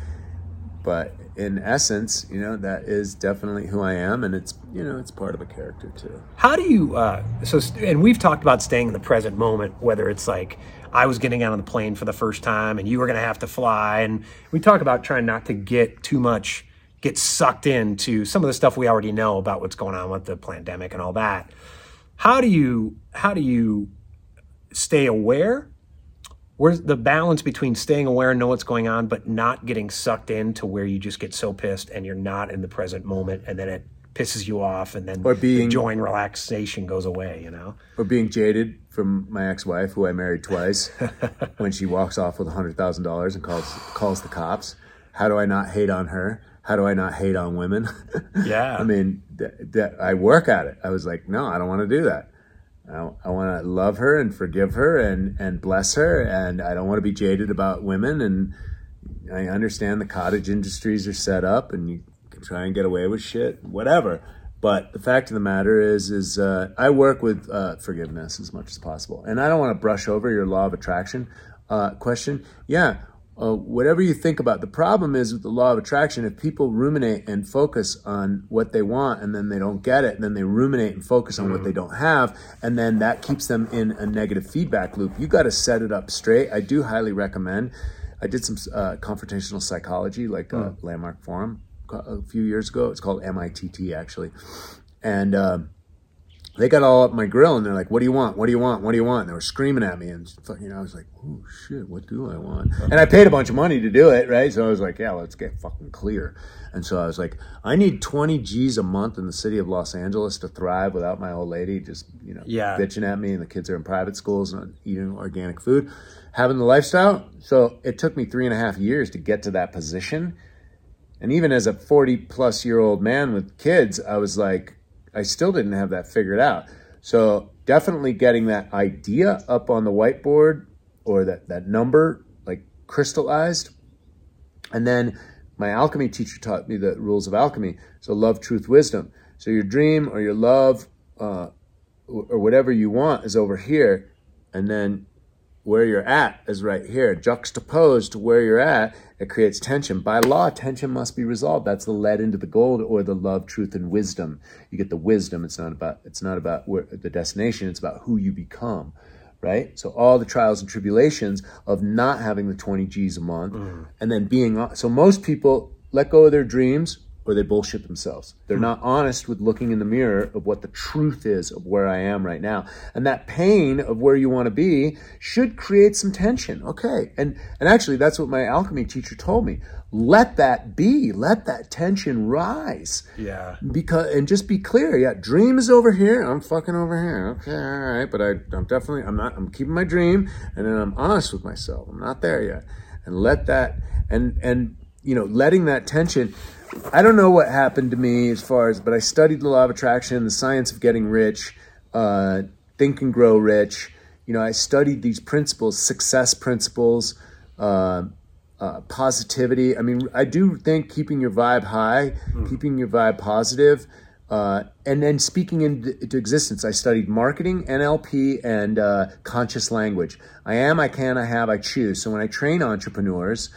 in essence, that is definitely who I am. And it's, it's part of a character too. How do you, and we've talked about staying in the present moment, whether it's like I was getting out on the plane for the first time and you were going to have to fly. And we talk about trying not to get sucked into some of the stuff we already know about what's going on with the pandemic and all that. How do you stay aware? Where's the balance between staying aware and know what's going on, but not getting sucked into where you just get so pissed and you're not in the present moment and then it pisses you off and then enjoying relaxation goes away, Or being jaded from my ex-wife who I married twice when she walks off with $100,000 and calls the cops. How do I not hate on her? How do I not hate on women? Yeah. I mean, I work at it. I was like, no, I don't want to do that. I want to love her and forgive her and bless her. And I don't want to be jaded about women. And I understand the cottage industries are set up and you can try and get away with shit, whatever. But the fact of the matter is I work with forgiveness as much as possible. And I don't want to brush over your law of attraction question. Yeah. Whatever you think about, the problem is with the law of attraction, if people ruminate and focus on what they want and then they don't get it, and then they ruminate and focus on what they don't have, and then that keeps them in a negative feedback loop. You got to set it up straight. I do highly recommend. I did some confrontational psychology, like a Landmark Forum a few years ago. It's called MITT, actually. And they got all up my grill and they're like, what do you want? What do you want? What do you want? And they were screaming at me. And I was like, oh shit, what do I want? And I paid a bunch of money to do it. Right. So I was like, yeah, let's get fucking clear. And so I was like, I need 20 G's a month in the city of Los Angeles to thrive without my old lady just, bitching at me. And the kids are in private schools and eating organic food, having the lifestyle. So it took me 3.5 years to get to that position. And even as a 40-plus-year-old man with kids, I was like, I still didn't have that figured out. So definitely getting that idea up on the whiteboard or that number like crystallized. And then my alchemy teacher taught me the rules of alchemy. So love, truth, wisdom. So your dream or your love or whatever you want is over here. And then where you're at is right here. Juxtaposed to where you're at, it creates tension. By law, tension must be resolved. That's the lead into the gold, or the love, truth, and wisdom. You get the wisdom. It's not about where the destination. It's about who you become, right? So all the trials and tribulations of not having the 20 G's a month, and then being. So most people let go of their dreams, or they bullshit themselves. They're not honest with looking in the mirror of what the truth is of where I am right now. And that pain of where you want to be should create some tension. Okay. And actually, that's what my alchemy teacher told me. Let that be. Let that tension rise. Yeah. And just be clear. Yeah. Dream is over here. I'm fucking over here. Okay. All right. But I'm keeping my dream. And then I'm honest with myself. I'm not there yet. And let that, and letting that tension, I don't know what happened to me but I studied the law of attraction, the science of getting rich, think and grow rich, you know, I studied these principles, success principles, positivity. I mean, I do think keeping your vibe high, keeping your vibe positive, and then speaking into existence. I studied marketing, NLP, and conscious language. I am, I can, I have, I choose. So when I train entrepreneurs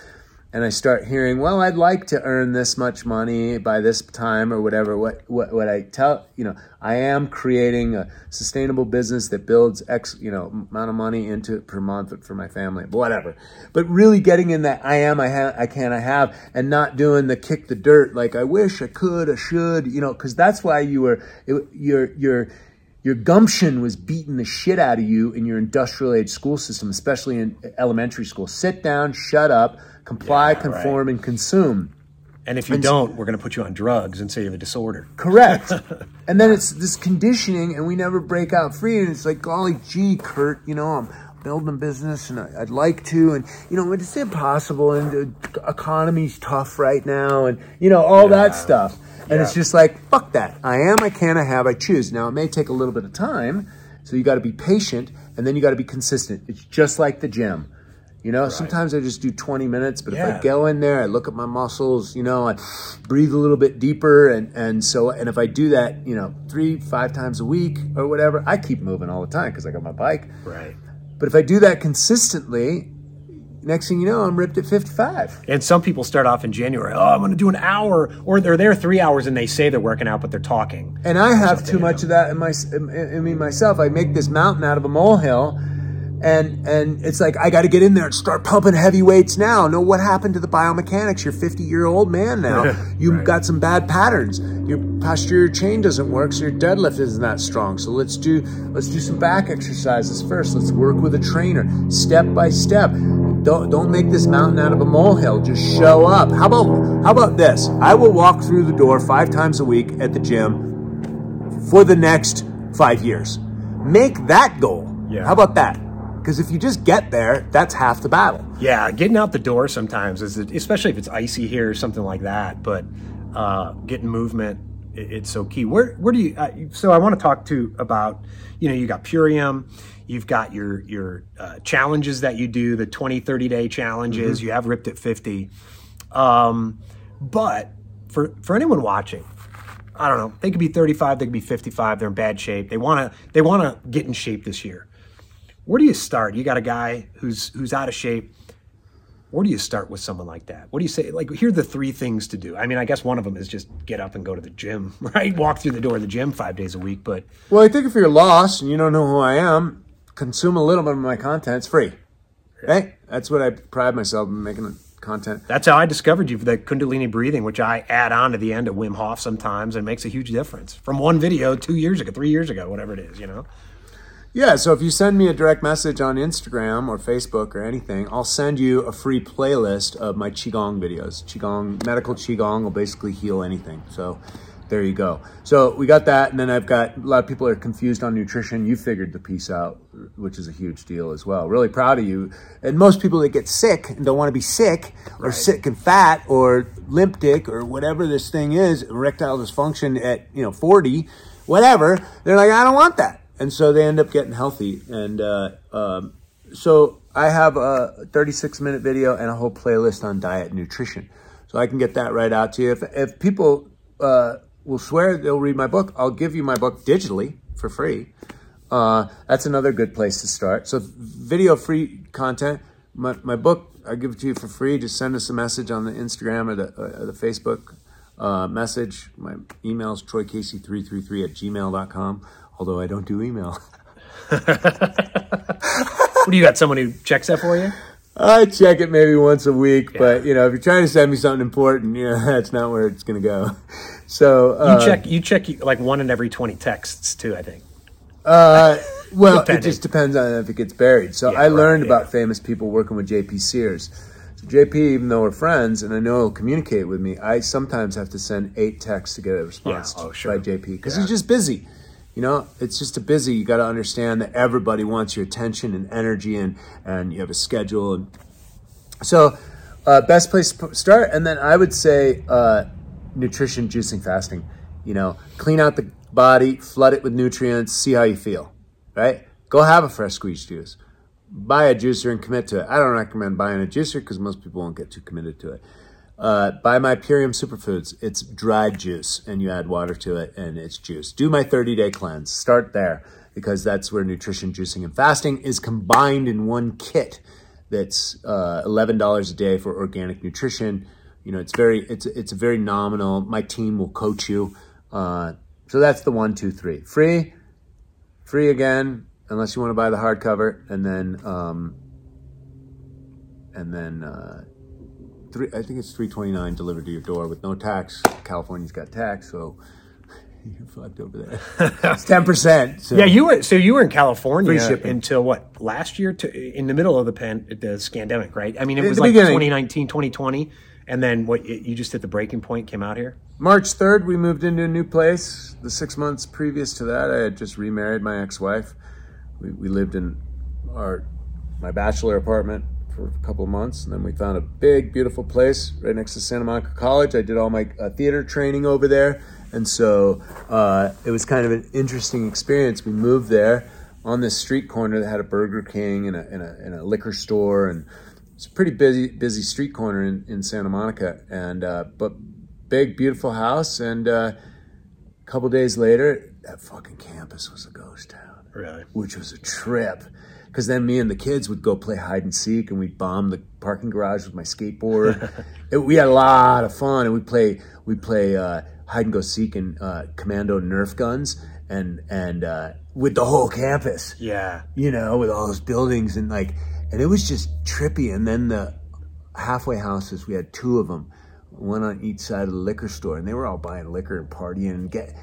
and I start hearing, well, I'd like to earn this much money by this time or whatever, what I tell, you know, I am creating a sustainable business that builds X, you know, amount of money into per month for my family, whatever. But really getting in that I am, I have, I can, I have, and not doing the kick the dirt, like I wish, I could, I should, you know, because that's why you were, your gumption was beating the shit out of you in your industrial age school system, especially in elementary school. Sit down, shut up, comply, conform, and consume. And if you don't, we're going to put you on drugs and say you have a disorder. Correct. And then it's this conditioning, and we never break out free. And it's like, golly gee, Kurt, you know, I'm building a business, and I'd like to. And, you know, it's impossible, and the economy's tough right now, and, you know, all that stuff. And it's just like, fuck that. I am, I can, I have, I choose. Now, it may take a little bit of time, so you got to be patient, and then you got to be consistent. It's just like the gym. You know, sometimes I just do 20 minutes, but if I go in there, I look at my muscles, you know, I breathe a little bit deeper. And if I do that, you know, 3-5 times a week or whatever, I keep moving all the time because I got my bike. Right. But if I do that consistently, next thing you know, I'm ripped at 55. And some people start off in January, oh, I'm going to do an hour, or they're there 3 hours and they say they're working out, but they're talking. And I have too much of that in me myself. I make this mountain out of a molehill. And it's like, I got to get in there and start pumping heavy weights now. No, what happened to the biomechanics? You're a 50-year-old man now. You've got some bad patterns. Your posterior chain doesn't work, so your deadlift isn't that strong. So let's do some back exercises first. Let's work with a trainer, step by step. Don't make this mountain out of a molehill. Just show up. How about this? I will walk through the door 5 times a week at the gym for the next 5 years. Make that goal. Yeah. How about that? Because if you just get there, that's half the battle. Yeah, getting out the door sometimes, especially if it's icy here or something like that. But getting movement, it's so key. Where do you? So I want to talk to about, you know, you got Purium, you've got your challenges that you do, the 20, 30-day challenges. Mm-hmm. You have Ripped at 50. But for anyone watching, I don't know, they could be 35, they could be 55. They're in bad shape. They want to get in shape this year. Where do you start? You got a guy who's out of shape. Where do you start with someone like that? What do you say? Like, here are the 3 things to do. I mean, I guess one of them is just get up and go to the gym, right? Walk through the door of the gym 5 days a week. But well, I think if you're lost and you don't know who I am, consume a little bit of my content. It's free, right? That's what I pride myself in, making content. That's how I discovered you for the Kundalini breathing, which I add on to the end of Wim Hof sometimes, and it makes a huge difference. From one video 2 years ago, 3 years ago, whatever it is, you know? Yeah, so if you send me a direct message on Instagram or Facebook or anything, I'll send you a free playlist of my Qigong videos. Qigong, medical Qigong will basically heal anything. So there you go. So we got that, and then I've got, a lot of people are confused on nutrition. You figured the piece out, which is a huge deal as well. Really proud of you. And most people that get sick and don't want to be sick, or sick and fat or limp dick or whatever this thing is, erectile dysfunction at, you know, 40, whatever, they're like, I don't want that. And so they end up getting healthy. And so I have a 36-minute video and a whole playlist on diet and nutrition. So I can get that right out to you. If people will swear they'll read my book, I'll give you my book digitally for free. That's another good place to start. So video-free content. My book, I give it to you for free. Just send us a message on the Instagram or the Facebook message. My email is troycasey333@gmail.com. Although I don't do email. What, do you got someone who checks that for you? I check it maybe once a week, but you know, if you're trying to send me something important, you know, that's not where it's going to go. So you check like one in every 20 texts too, I think. Well, it just depends on if it gets buried. So I learned about famous people working with JP Sears. So JP, even though we're friends and I know he'll communicate with me, I sometimes have to send 8 texts to get a response by JP because he's just busy. You know, it's just a busy, you got to understand that everybody wants your attention and energy, and you have a schedule. And so best place to start. And then I would say nutrition, juicing, fasting, you know, clean out the body, flood it with nutrients, see how you feel, right? Go have a fresh squeezed juice. Buy a juicer and commit to it. I don't recommend buying a juicer because most people won't get too committed to it. Buy my Purium Superfoods. It's dried juice, and you add water to it, and it's juice. Do my 30-day cleanse. Start there, because that's where nutrition, juicing, and fasting is combined in one kit. That's $11 a day for organic nutrition. You know, it's very nominal. My team will coach you. So that's the 1, 2, 3. Free again, unless you want to buy the hardcover, and then I think it's $3.29 delivered to your door with no tax. California's got tax, so you're fucked over there. It's 10%. So. Yeah, you were in California until what, last year, in the middle of the scandemic, right? I mean, it was like beginning. 2019, 2020, and then what? You just hit the breaking point, came out here? March 3rd, we moved into a new place. The 6 months previous to that, I had just remarried my ex-wife. We lived in my bachelor apartment for a couple of months, and then we found a big, beautiful place right next to Santa Monica College. I did all my theater training over there, and so it was kind of an interesting experience. We moved there on this street corner that had a Burger King and a liquor store, and it's a pretty busy street corner in Santa Monica, and but big, beautiful house, and a couple days later, that fucking campus was a ghost town. Really? Which was a trip. Because then me and the kids would go play hide and seek, and we'd bomb the parking garage with my skateboard. We had a lot of fun, and we play hide and go seek and commando Nerf guns, and with the whole campus. Yeah, you know, with all those buildings and it was just trippy. And then the halfway houses, we had 2 of them, one on each side of the liquor store, and they were all buying liquor and partying and get.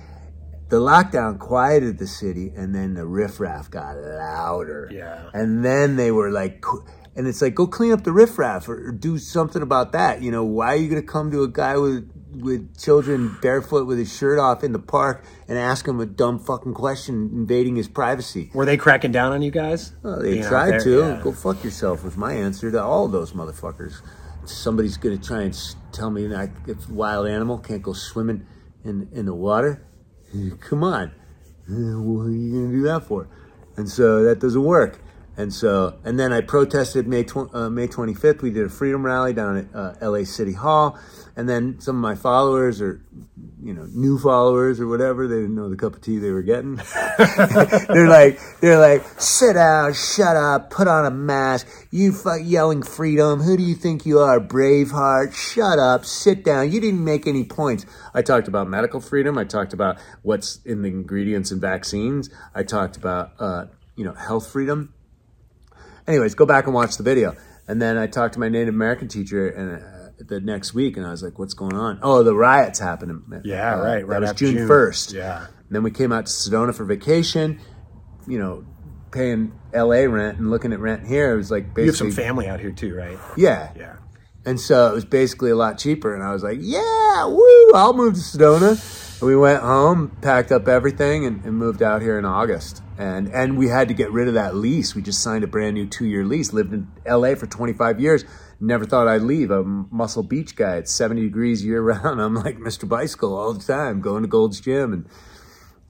The lockdown quieted the city, and then the riffraff got louder. Yeah. And then they were like, and it's like, go clean up the riffraff or do something about that. You know, why are you going to come to a guy with children barefoot with his shirt off in the park and ask him a dumb fucking question, invading his privacy? Were they cracking down on you guys? Well, they tried to. Yeah. Go fuck yourself was my answer to all those motherfuckers. Somebody's going to try and tell me that it's a wild animal, can't go swimming in the water. Come on, what are you going to do that for? And so that doesn't work. And then I protested May 25th. We did a freedom rally down at LA City Hall. And then some of my followers, or, you know, new followers or whatever, they didn't know the cup of tea they were getting. They're like, sit down, shut up, put on a mask. You yelling freedom. Who do you think you are, Braveheart? Shut up, sit down. You didn't make any points. I talked about medical freedom. I talked about what's in the ingredients in vaccines. I talked about, you know, health freedom. Anyways, go back and watch the video. And then I talked to my Native American teacher the next week, and I was like, what's going on? Oh, the riots happened. Yeah, right. That was June 1st. Yeah. And then we came out to Sedona for vacation, you know, paying LA rent and looking at rent here. It was like basically... You have some family out here too, right? Yeah. Yeah. And so it was basically a lot cheaper. And I was like, yeah, woo, I'll move to Sedona. And we went home, packed up everything, and moved out here in August. And we had to get rid of that lease. We just signed a brand new 2-year lease, lived in LA for 25 years. Never thought I'd leave. I'm a Muscle Beach guy. It's 70 degrees year round. I'm like Mr. Bicycle all the time, going to Gold's Gym.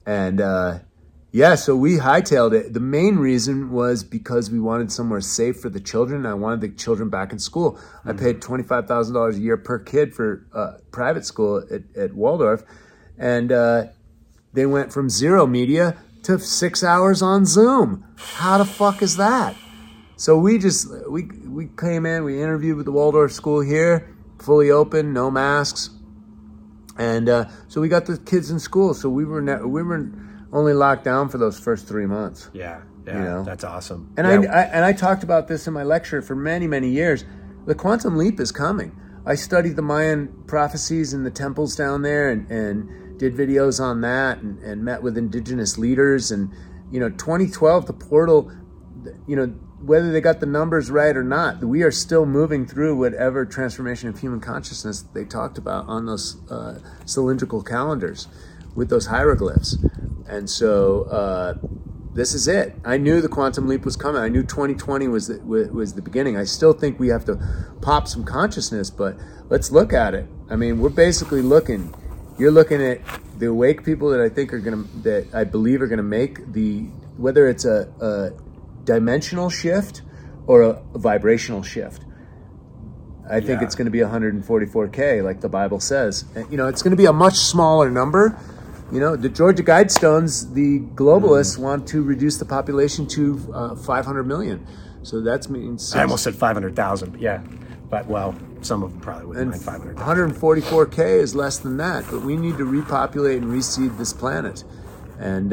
And so we hightailed it. The main reason was because we wanted somewhere safe for the children. I wanted the children back in school. Mm-hmm. I paid $25,000 a year per kid for private school at Waldorf. And they went from zero media to 6 hours on Zoom. How the fuck is that? So we came in, we interviewed with the Waldorf school here, fully open, no masks. And so we got the kids in school. So we were only locked down for those first 3 months. Yeah, you know? That's awesome. And I talked about this in my lecture for many, many years. The quantum leap is coming. I studied the Mayan prophecies in the temples down there and did videos on that and met with indigenous leaders. And, you know, 2012, the portal, you know, whether they got the numbers right or not, we are still moving through whatever transformation of human consciousness they talked about on those cylindrical calendars with those hieroglyphs. And so this is it. I knew the quantum leap was coming. I knew 2020 was the beginning. I still think we have to pop some consciousness, but let's look at it. I mean, we're basically looking. You're looking at the awake people that I believe are going to make the whether it's a dimensional shift or a vibrational shift. I think it's going to be 144K, like the Bible says. You know, it's going to be a much smaller number. You know, the Georgia Guidestones, the globalists want to reduce the population to 500 million. So that means... I almost said 500,000, but yeah. But, well, some of them probably wouldn't mind 500,000. 144K is less than that, but we need to repopulate and reseed this planet. And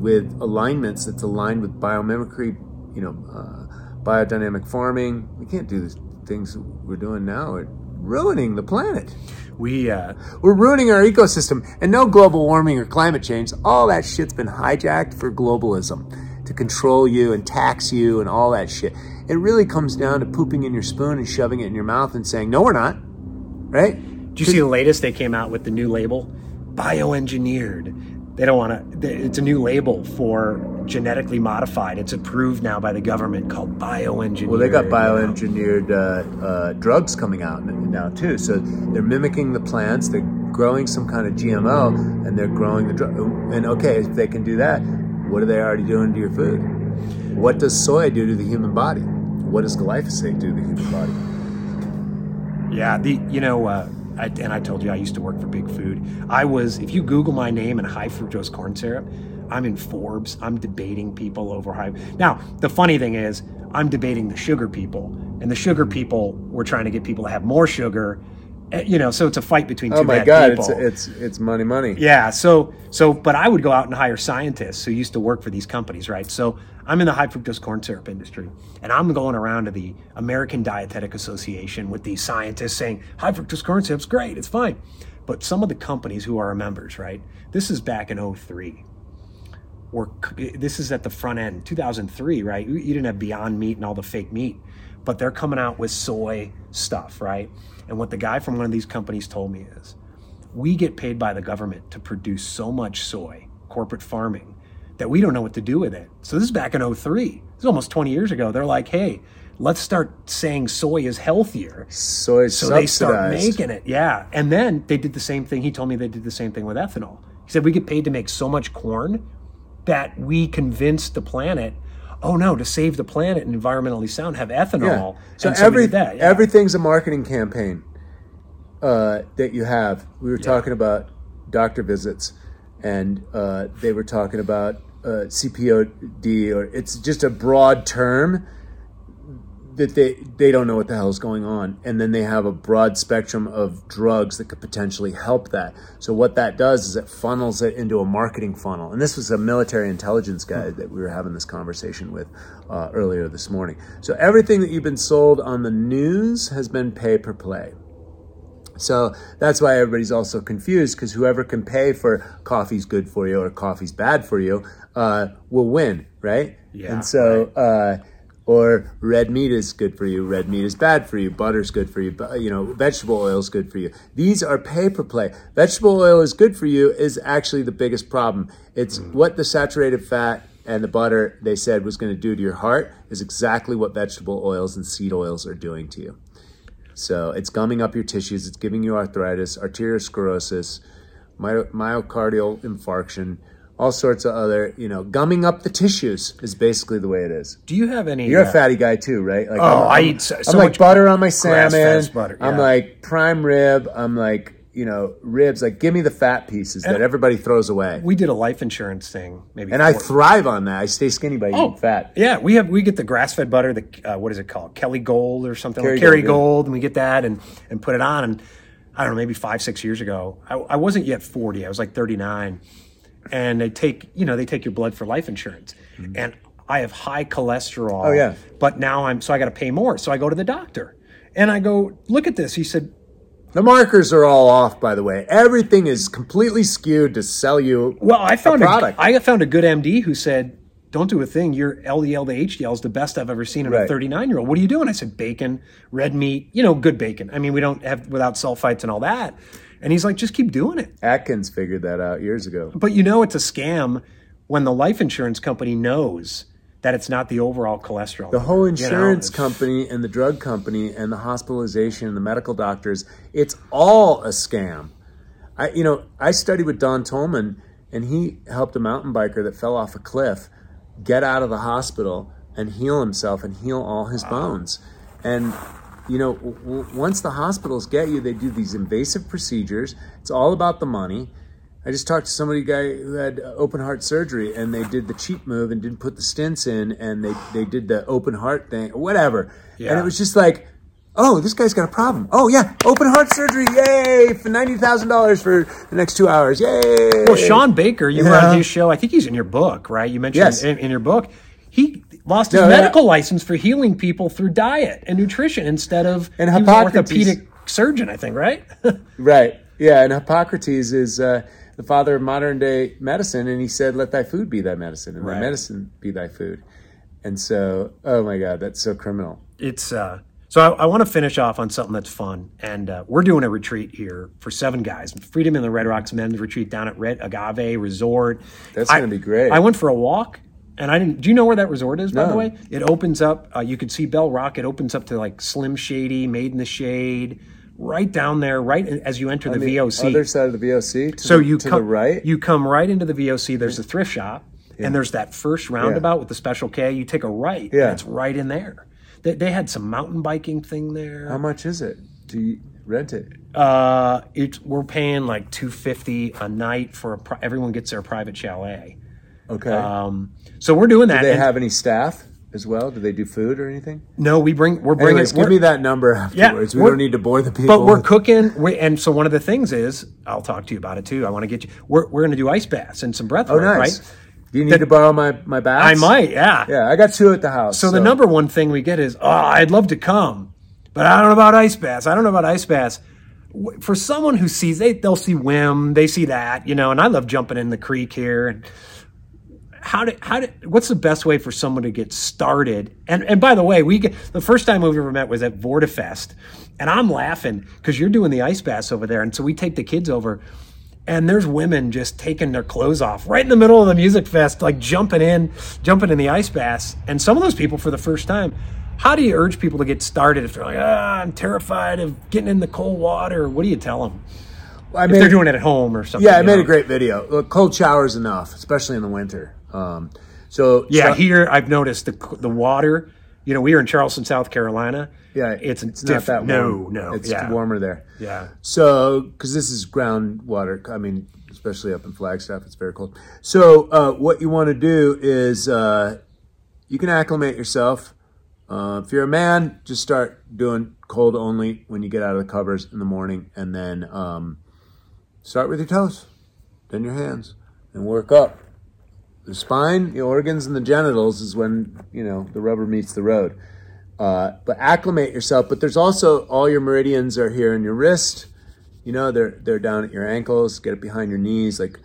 with alignments that's aligned with biomimicry, you know, biodynamic farming. We can't do the things we're doing now. We're ruining the planet. We're ruining our ecosystem. And no global warming or climate change. All that shit's been hijacked for globalism to control you and tax you and all that shit. It really comes down to pooping in your spoon and shoving it in your mouth and saying, no, we're not. Right? Did you see the latest? They came out with the new label, bioengineered. They don't want to, it's a new label for genetically modified. It's approved now by the government, called bioengineered. Well, they got bioengineered drugs coming out now too. So they're mimicking the plants. They're growing some kind of GMO, and they're growing the drug. And okay, if they can do that, what are they already doing to your food? What does soy do to the human body? What does glyphosate do to the human body? Yeah, I told you I used to work for Big Food. If you Google my name and high fructose corn syrup, I'm in Forbes. I'm debating people over high. Now, the funny thing is, I'm debating the sugar people. And the sugar people were trying to get people to have more sugar. You know, so it's a fight between two bad people. Oh my God, it's money. Yeah, but I would go out and hire scientists who used to work for these companies, right? So I'm in the high fructose corn syrup industry, and I'm going around to the American Dietetic Association with these scientists saying, high fructose corn syrup's great, it's fine. But some of the companies who are our members, right? This is back in 2003. This is at the front end, 2003, right? You didn't have Beyond Meat and all the fake meat, but they're coming out with soy stuff, right? And what the guy from one of these companies told me is, we get paid by the government to produce so much soy, corporate farming, that we don't know what to do with it. So this is back in 2003. This is almost 20 years ago. They're like, hey, let's start saying soy is healthier. Soy subsidized. So they start making it, yeah. And then they did the same thing. He told me they did the same thing with ethanol. He said, we get paid to make so much corn that we convinced the planet, oh no, to save the planet and environmentally sound, have ethanol. Yeah. So everything's a marketing campaign that you have. We were talking about doctor visits, and they were talking about CPOD, or it's just a broad term that they don't know what the hell is going on. And then they have a broad spectrum of drugs that could potentially help that. So what that does is it funnels it into a marketing funnel. And this was a military intelligence guy that we were having this conversation with earlier this morning. So everything that you've been sold on the news has been pay per play. So that's why everybody's also confused, because whoever can pay for coffee's good for you or coffee's bad for you will win, right? Yeah, and so... Right. Or red meat is good for you, red meat is bad for you, butter's good for you, you know, vegetable oil is good for you. These are pay per play. Vegetable oil is good for you is actually the biggest problem. It's what the saturated fat and the butter they said was going to do to your heart is exactly what vegetable oils and seed oils are doing to you. So it's gumming up your tissues, it's giving you arthritis, arteriosclerosis, myocardial infarction, all sorts of other, you know, gumming up the tissues is basically the way it is. Do you have any... You're a fatty guy too, right? Like, I eat so I'm like butter on my salmon. Butter, yeah. I'm like prime rib. I'm like, you know, ribs. Like, give me the fat pieces that everybody throws away. We did a life insurance thing. I thrive on that. I stay skinny by eating fat. Yeah, we get the grass-fed butter, the what is it called? Kelly Gold or something. Kerrygold, and we get that and put it on. And I don't know, maybe 5-6 years ago, I wasn't yet 40. I was like 39. And they take your blood for life insurance. Mm-hmm. And I have high cholesterol. Oh, yeah. But now so I got to pay more. So I go to the doctor and I go, look at this. He said, the markers are all off, by the way. Everything is completely skewed to sell you a product. I found a good MD who said, don't do a thing. Your LDL to HDL is the best I've ever seen in a 39-year-old. What are you doing? I said, bacon, red meat, you know, good bacon. I mean, we don't have without sulfites and all that. And he's like, just keep doing it. Atkins figured that out years ago. But you know it's a scam when the life insurance company knows that it's not the overall cholesterol. The whole insurance company and the drug company and the hospitalization and the medical doctors, it's all a scam. I studied with Don Tolman, And he helped a mountain biker that fell off a cliff get out of the hospital and heal himself and heal all his bones. And, you know, once the hospitals get you, they do these invasive procedures. It's all about the money. I just talked to somebody who had open heart surgery, and they did the cheap move and didn't put the stents in, and they did the open heart thing or whatever. Yeah. And it was just like, oh, this guy's got a problem. Oh, yeah, open heart surgery, yay, for $90,000 for the next 2 hours, yay. Well, Sean Baker, you were on his show. I think he's in your book, right? You mentioned in your book. He lost his medical license for healing people through diet and nutrition instead of an orthopedic surgeon, I think, right? Right, yeah, and Hippocrates is the father of modern-day medicine, and he said, let thy food be thy medicine, and thy medicine be thy food. And so, oh, my God, that's so criminal. It's... So I want to finish off on something that's fun, and we're doing a retreat here for 7 guys. Freedom in the Red Rocks Men's Retreat down at Red Agave Resort. That's going to be great. I went for a walk, and I didn't. Do you know where that resort is, by the way? It opens up. You could see Bell Rock. It opens up to like Slim Shady, Made in the Shade, right down there, right as you enter the VOC. Other side of the VOC. So you come to the right. You come right into the VOC. There's a thrift shop, and there's that first roundabout with the Special K. You take a right. Yeah, and it's right in there. They had some mountain biking thing there. How much is it? Do you rent it? We're paying like $250 a night for everyone gets their private chalet. Okay. So we're doing that. Do they have any staff as well? Do they do food or anything? No, we're bringing. Anyways, give me that number afterwards. Yeah, we don't need to bore the people. But we're cooking. And so one of the things is, I'll talk to you about it too. I want to get you. We're going to do ice baths and some breath work. Oh, nice. Right? Do you need to borrow my bags? I might, yeah. Yeah, I got 2 at the house. So the number one thing we get is, I'd love to come, but I don't know about ice baths. For someone who sees, they'll see Wim, they see that, you know, and I love jumping in the creek here. And what's the best way for someone to get started? And by the way, the first time we ever met was at Vortifest, and I'm laughing because you're doing the ice baths over there. And so we take the kids over. And there's women just taking their clothes off right in the middle of the music fest, like jumping in the ice baths. And some of those people for the first time, how do you urge people to get started if they're like, I'm terrified of getting in the cold water? What do you tell them? Well, if they're doing it at home or something. Yeah, I made a great video. Look, cold showers enough, especially in the winter. Here I've noticed the water, you know, we are in Charleston, South Carolina. Yeah, it's not that warm. No, it's warmer there. Yeah. So, because this is groundwater, I mean, especially up in Flagstaff, it's very cold. So, what you want to do is you can acclimate yourself. If you're a man, just start doing cold only when you get out of the covers in the morning, and then start with your toes, then your hands, and work up. The spine, the organs, and the genitals is when, you know, the rubber meets the road. But acclimate yourself. But there's also all your meridians are here in your wrist. You know, they're down at your ankles. Get it behind your knees, like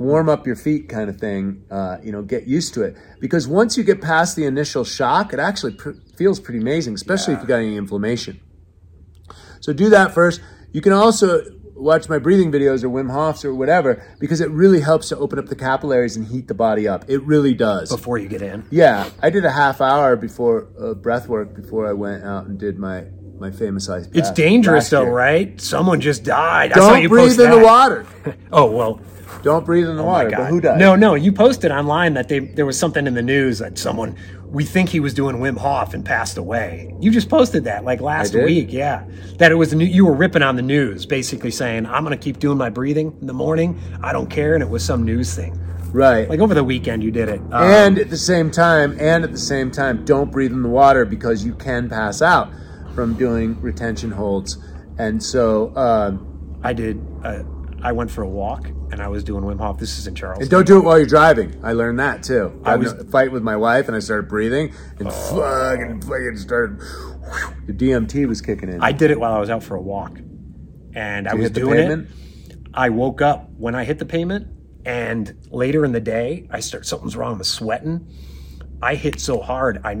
warm up your feet kind of thing. You know, get used to it, because once you get past the initial shock, it actually feels pretty amazing, especially if you got any inflammation. So do that first. You can also watch my breathing videos or Wim Hof's or whatever, because it really helps to open up the capillaries and heat the body up. It really does. Before you get in? Yeah. I did a half hour before breath work before I went out and did my famous ice bath. It's dangerous though, right? Someone just died. Don't breathe in the water. Oh, well. Don't breathe in the water, but who does? No. You posted online that there was something in the news that someone, we think he was doing Wim Hof and passed away. You just posted that like last week, yeah. That it was you were ripping on the news, basically saying, I'm going to keep doing my breathing in the morning. I don't care. And it was some news thing. Right. Like over the weekend you did it. And at the same time, don't breathe in the water, because you can pass out from doing retention holds. And so... I went for a walk, and I was doing Wim Hof. This is in Charleston. And don't do it while you're driving. I learned that, too. I was in a fight with my wife, and I started breathing, and fucking started... The DMT was kicking in. I did it while I was out for a walk, and I was doing it. I woke up when I hit the pavement, and later in the day, something's wrong. I was sweating. I hit so hard, I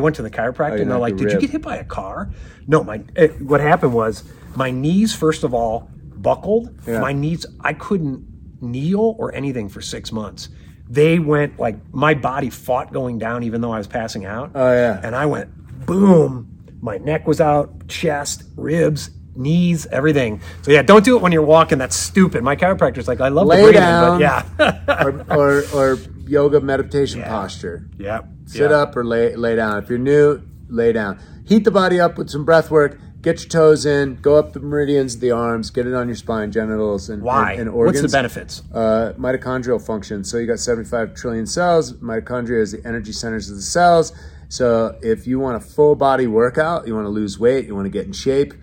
went to the chiropractor, and they're like, did you get hit by a car? No, what happened was my knees, first of all, buckled. Yeah. My knees, I couldn't kneel or anything for 6 months. They went like, my body fought going down even though I was passing out. Oh yeah. And I went boom, my neck was out, chest, ribs, knees, everything. So yeah, don't do it when you're walking. That's stupid. My chiropractor's like, I love the breathing, but yeah. or yoga meditation posture. Yeah. Sit up or lay down. If you're new, lay down. Heat the body up with some breath work. Get your toes in. Go up the meridians of the arms. Get it on your spine, genitals, and organs. What's the benefits? Mitochondrial function. So you got 75 trillion cells. Mitochondria is the energy centers of the cells. So if you want a full body workout, you want to lose weight, you want to get in shape,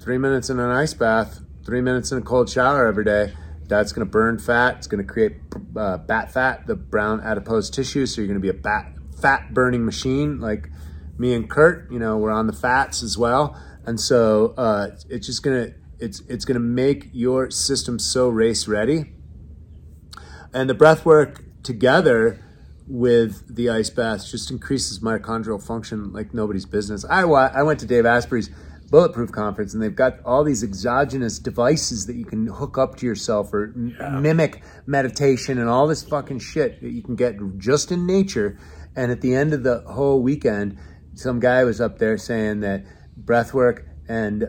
3 minutes in an ice bath, 3 minutes in a cold shower every day, that's going to burn fat. It's going to create bat fat, the brown adipose tissue. So you're going to be a fat burning machine. Like me and Kurt, we're on the fats as well. And so it's just going to, it's going to make your system so race ready. And the breath work together with the ice bath just increases mitochondrial function like nobody's business. I went to Dave Asprey's Bulletproof Conference, and they've got all these exogenous devices that you can hook up to yourself or mimic meditation and all this fucking shit that you can get just in nature. And at the end of the whole weekend, some guy was up there saying that breath work and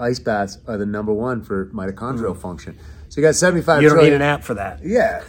ice baths are the number one for mitochondrial function. So you got 75 trillion. You don't need an app for that. Yeah.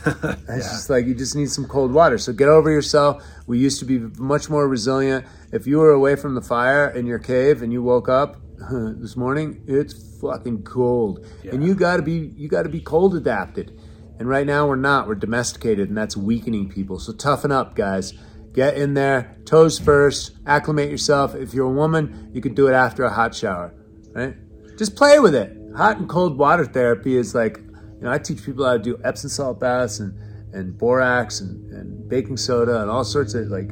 It's just like you just need some cold water. So get over yourself. We used to be much more resilient. If you were away from the fire in your cave and you woke up this morning, it's fucking cold. Yeah. And you got to be cold adapted. And right now we're not. We're domesticated, and that's weakening people. So toughen up, guys. Get in there, toes first, acclimate yourself. If you're a woman, you can do it after a hot shower, right? Just play with it. Hot and cold water therapy is like, I teach people how to do Epsom salt baths and borax and baking soda and all sorts of like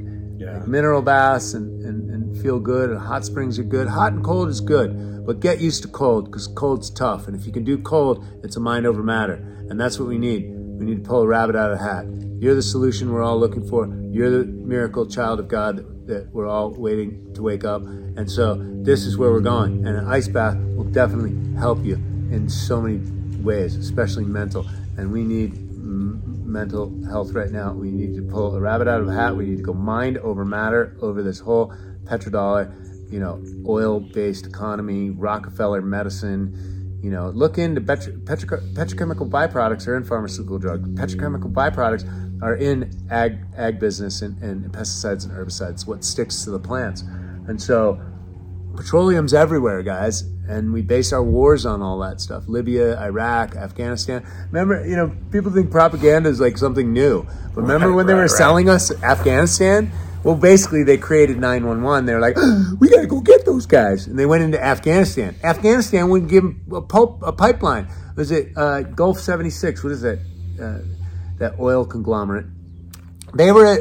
mineral baths and feel good, and hot springs are good. Hot and cold is good, but get used to cold, because cold's tough. And if you can do cold, it's a mind over matter. And that's what we need. We need to pull a rabbit out of the hat. You're the solution we're all looking for. You're the miracle child of God that we're all waiting to wake up. And so this is where we're going. And an ice bath will definitely help you in so many ways, especially mental. And we need mental health right now. We need to pull a rabbit out of a hat. We need to go mind over matter over this whole petrodollar, oil-based economy, Rockefeller medicine. Look into petrochemical byproducts are in pharmaceutical drugs. Petrochemical byproducts are in ag business and pesticides and herbicides, what sticks to the plants. And so petroleum's everywhere, guys. And we base our wars on all that stuff. Libya, Iraq, Afghanistan. Remember, people think propaganda is like something new. But remember when they were selling us Afghanistan? Well, basically they created 911. They're like, we got to go get those guys. And they went into Afghanistan. Afghanistan wouldn't give them a pipeline. Was it Gulf 76? What is that? That oil conglomerate. They were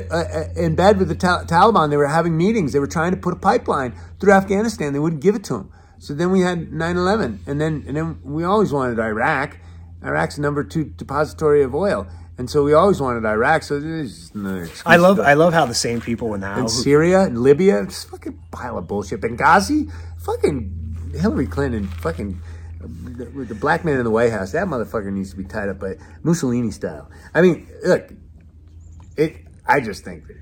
in bed with the Taliban. They were having meetings. They were trying to put a pipeline through Afghanistan. They wouldn't give it to them. So then we had 9/11, and then we always wanted Iraq. Iraq's number 2 depository of oil, and so we always wanted Iraq. So it's just another excuse. I love how the same people now in Syria and Libya, just fucking pile of bullshit. Benghazi, fucking Hillary Clinton, fucking the black man in the White House. That motherfucker needs to be tied up by Mussolini style. I mean, look, I just think that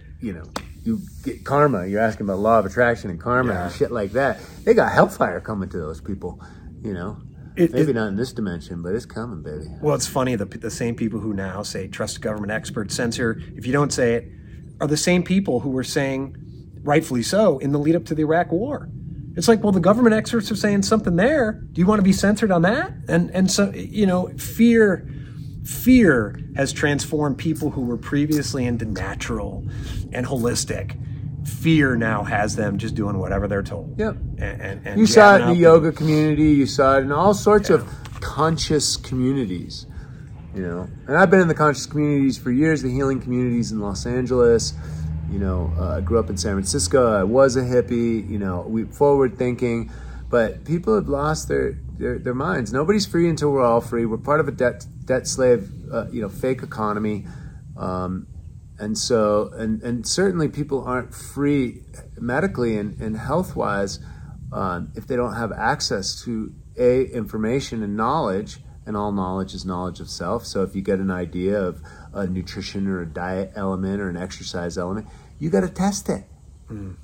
you get karma. You're asking about law of attraction and karma and shit like that. They got hellfire coming to those people, Maybe not in this dimension, but it's coming, baby. Well, it's funny. The same people who now say trust government experts, censor if you don't say it, are the same people who were saying, rightfully so, in the lead up to the Iraq war. It's like, well, the government experts are saying something there. Do you want to be censored on that? And so, fear has transformed people who were previously into natural and holistic. Fear now has them just doing whatever they're told. Yep. And you saw it in the yoga community. You saw it in all sorts of conscious communities. And I've been in the conscious communities for years, the healing communities in Los Angeles. I grew up in San Francisco. I was a hippie. We forward thinking. But people have lost their minds. Nobody's free until we're all free. We're part of a debt slave, fake economy, and certainly people aren't free medically and health wise if they don't have access to information and knowledge. And all knowledge is knowledge of self. So if you get an idea of a nutrition or a diet element or an exercise element, you got to test it,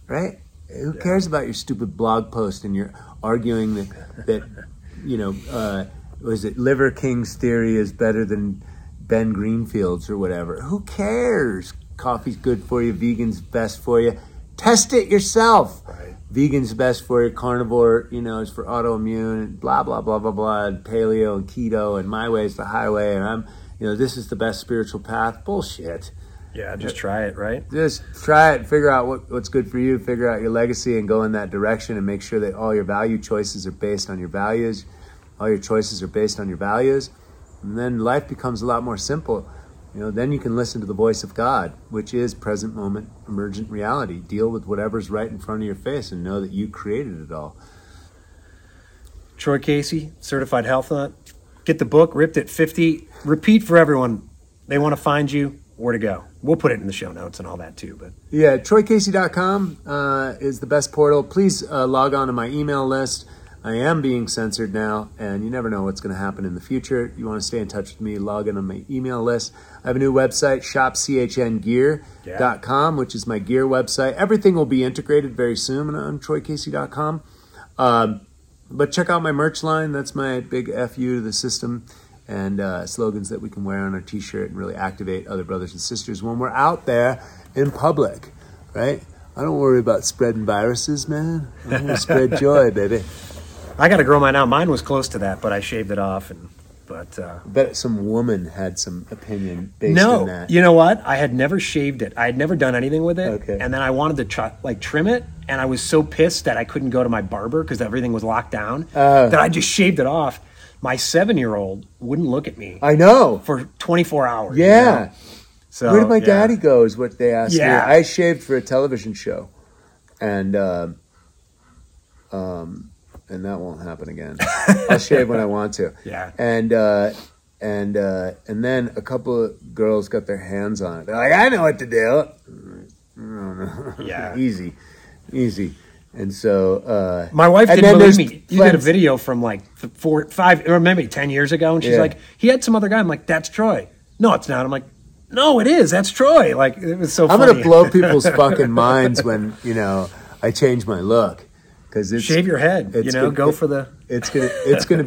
right? Who cares about your stupid blog post and you're arguing that you know, was it Liver King's theory is better than Ben Greenfield's or whatever? Who cares? Coffee's good for you. Vegan's best for you. Test it yourself. Right. Vegan's best for you. Carnivore, you know, is for autoimmune and blah, blah, blah, blah, blah. And paleo and keto and my way is the highway. And I'm, you know, this is the best spiritual path. Bullshit. Yeah, just try it, right? Just try it. Figure out what's good for you. Figure out your legacy and go in that direction and make sure that all your value choices are based on your values. All your choices are based on your values. And then life becomes a lot more simple. You know, then you can listen to the voice of God, which is present moment, emergent reality. Deal with whatever's right in front of your face and know that you created it all. Troy Casey, certified health nut. Get the book, Ripped at 50. Repeat for everyone. They want to find you, where to go. We'll put it in the show notes and all that too. But yeah, troycasey.com is the best portal. Please log on to my email list. I am being censored now, and you never know what's going to happen in the future. You want to stay in touch with me, log in on my email list. I have a new website, shopchngear.com, which is my gear website. Everything will be integrated very soon on troycasey.com. But check out my merch line. That's my big FU to the system, and slogans that we can wear on our T-shirt and really activate other brothers and sisters when we're out there in public, right? I don't worry about spreading viruses, man. I'm going to spread joy, baby. I got to grow mine out. Mine was close to that, but I shaved it off. I bet some woman had some opinion based on that. No, you know what? I had never shaved it. I had never done anything with it. Okay. And then I wanted to trim it, and I was so pissed that I couldn't go to my barber because everything was locked down that I just shaved it off. My 7-year-old wouldn't look at me. I know. For 24 hours. Yeah. You know? So where did my daddy go is what they asked me. I shaved for a television show, and that won't happen again. I'll shave when I want to. Yeah. And then a couple of girls got their hands on it. They're like, I know what to do. No. Yeah. Easy. And so my wife didn't believe me. You did a video from like 10 years ago, and she's like, he had some other guy. I'm like, that's Troy. No, it's not. I'm like, no, it is. That's Troy. Like, it was so funny. I'm going to blow people's fucking minds when, you know, I change my look. Shave your head, you know, go for the... It's going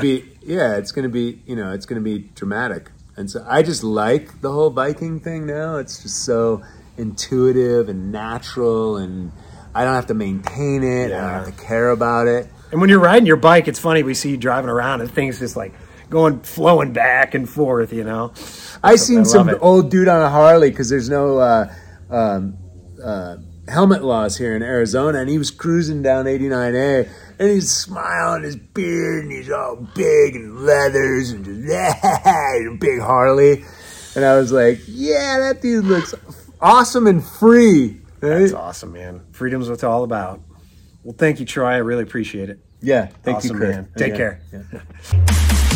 to be dramatic. And so I just like the whole Viking thing now. It's just so intuitive and natural, and I don't have to maintain it. I don't have to care about it. And when you're riding your bike, it's funny. We see you driving around and things just like... flowing back and forth, you know. I seen some old dude on a Harley because there's no helmet laws here in Arizona, and he was cruising down 89A, and he's smiling his beard, and he's all big and leathers and just big Harley. And I was like, yeah, that dude looks awesome and free. Right? That's awesome, man. Freedom's what it's all about. Well, thank you, Troy. I really appreciate it. Yeah, thank you, Kurt. Take care. Yeah.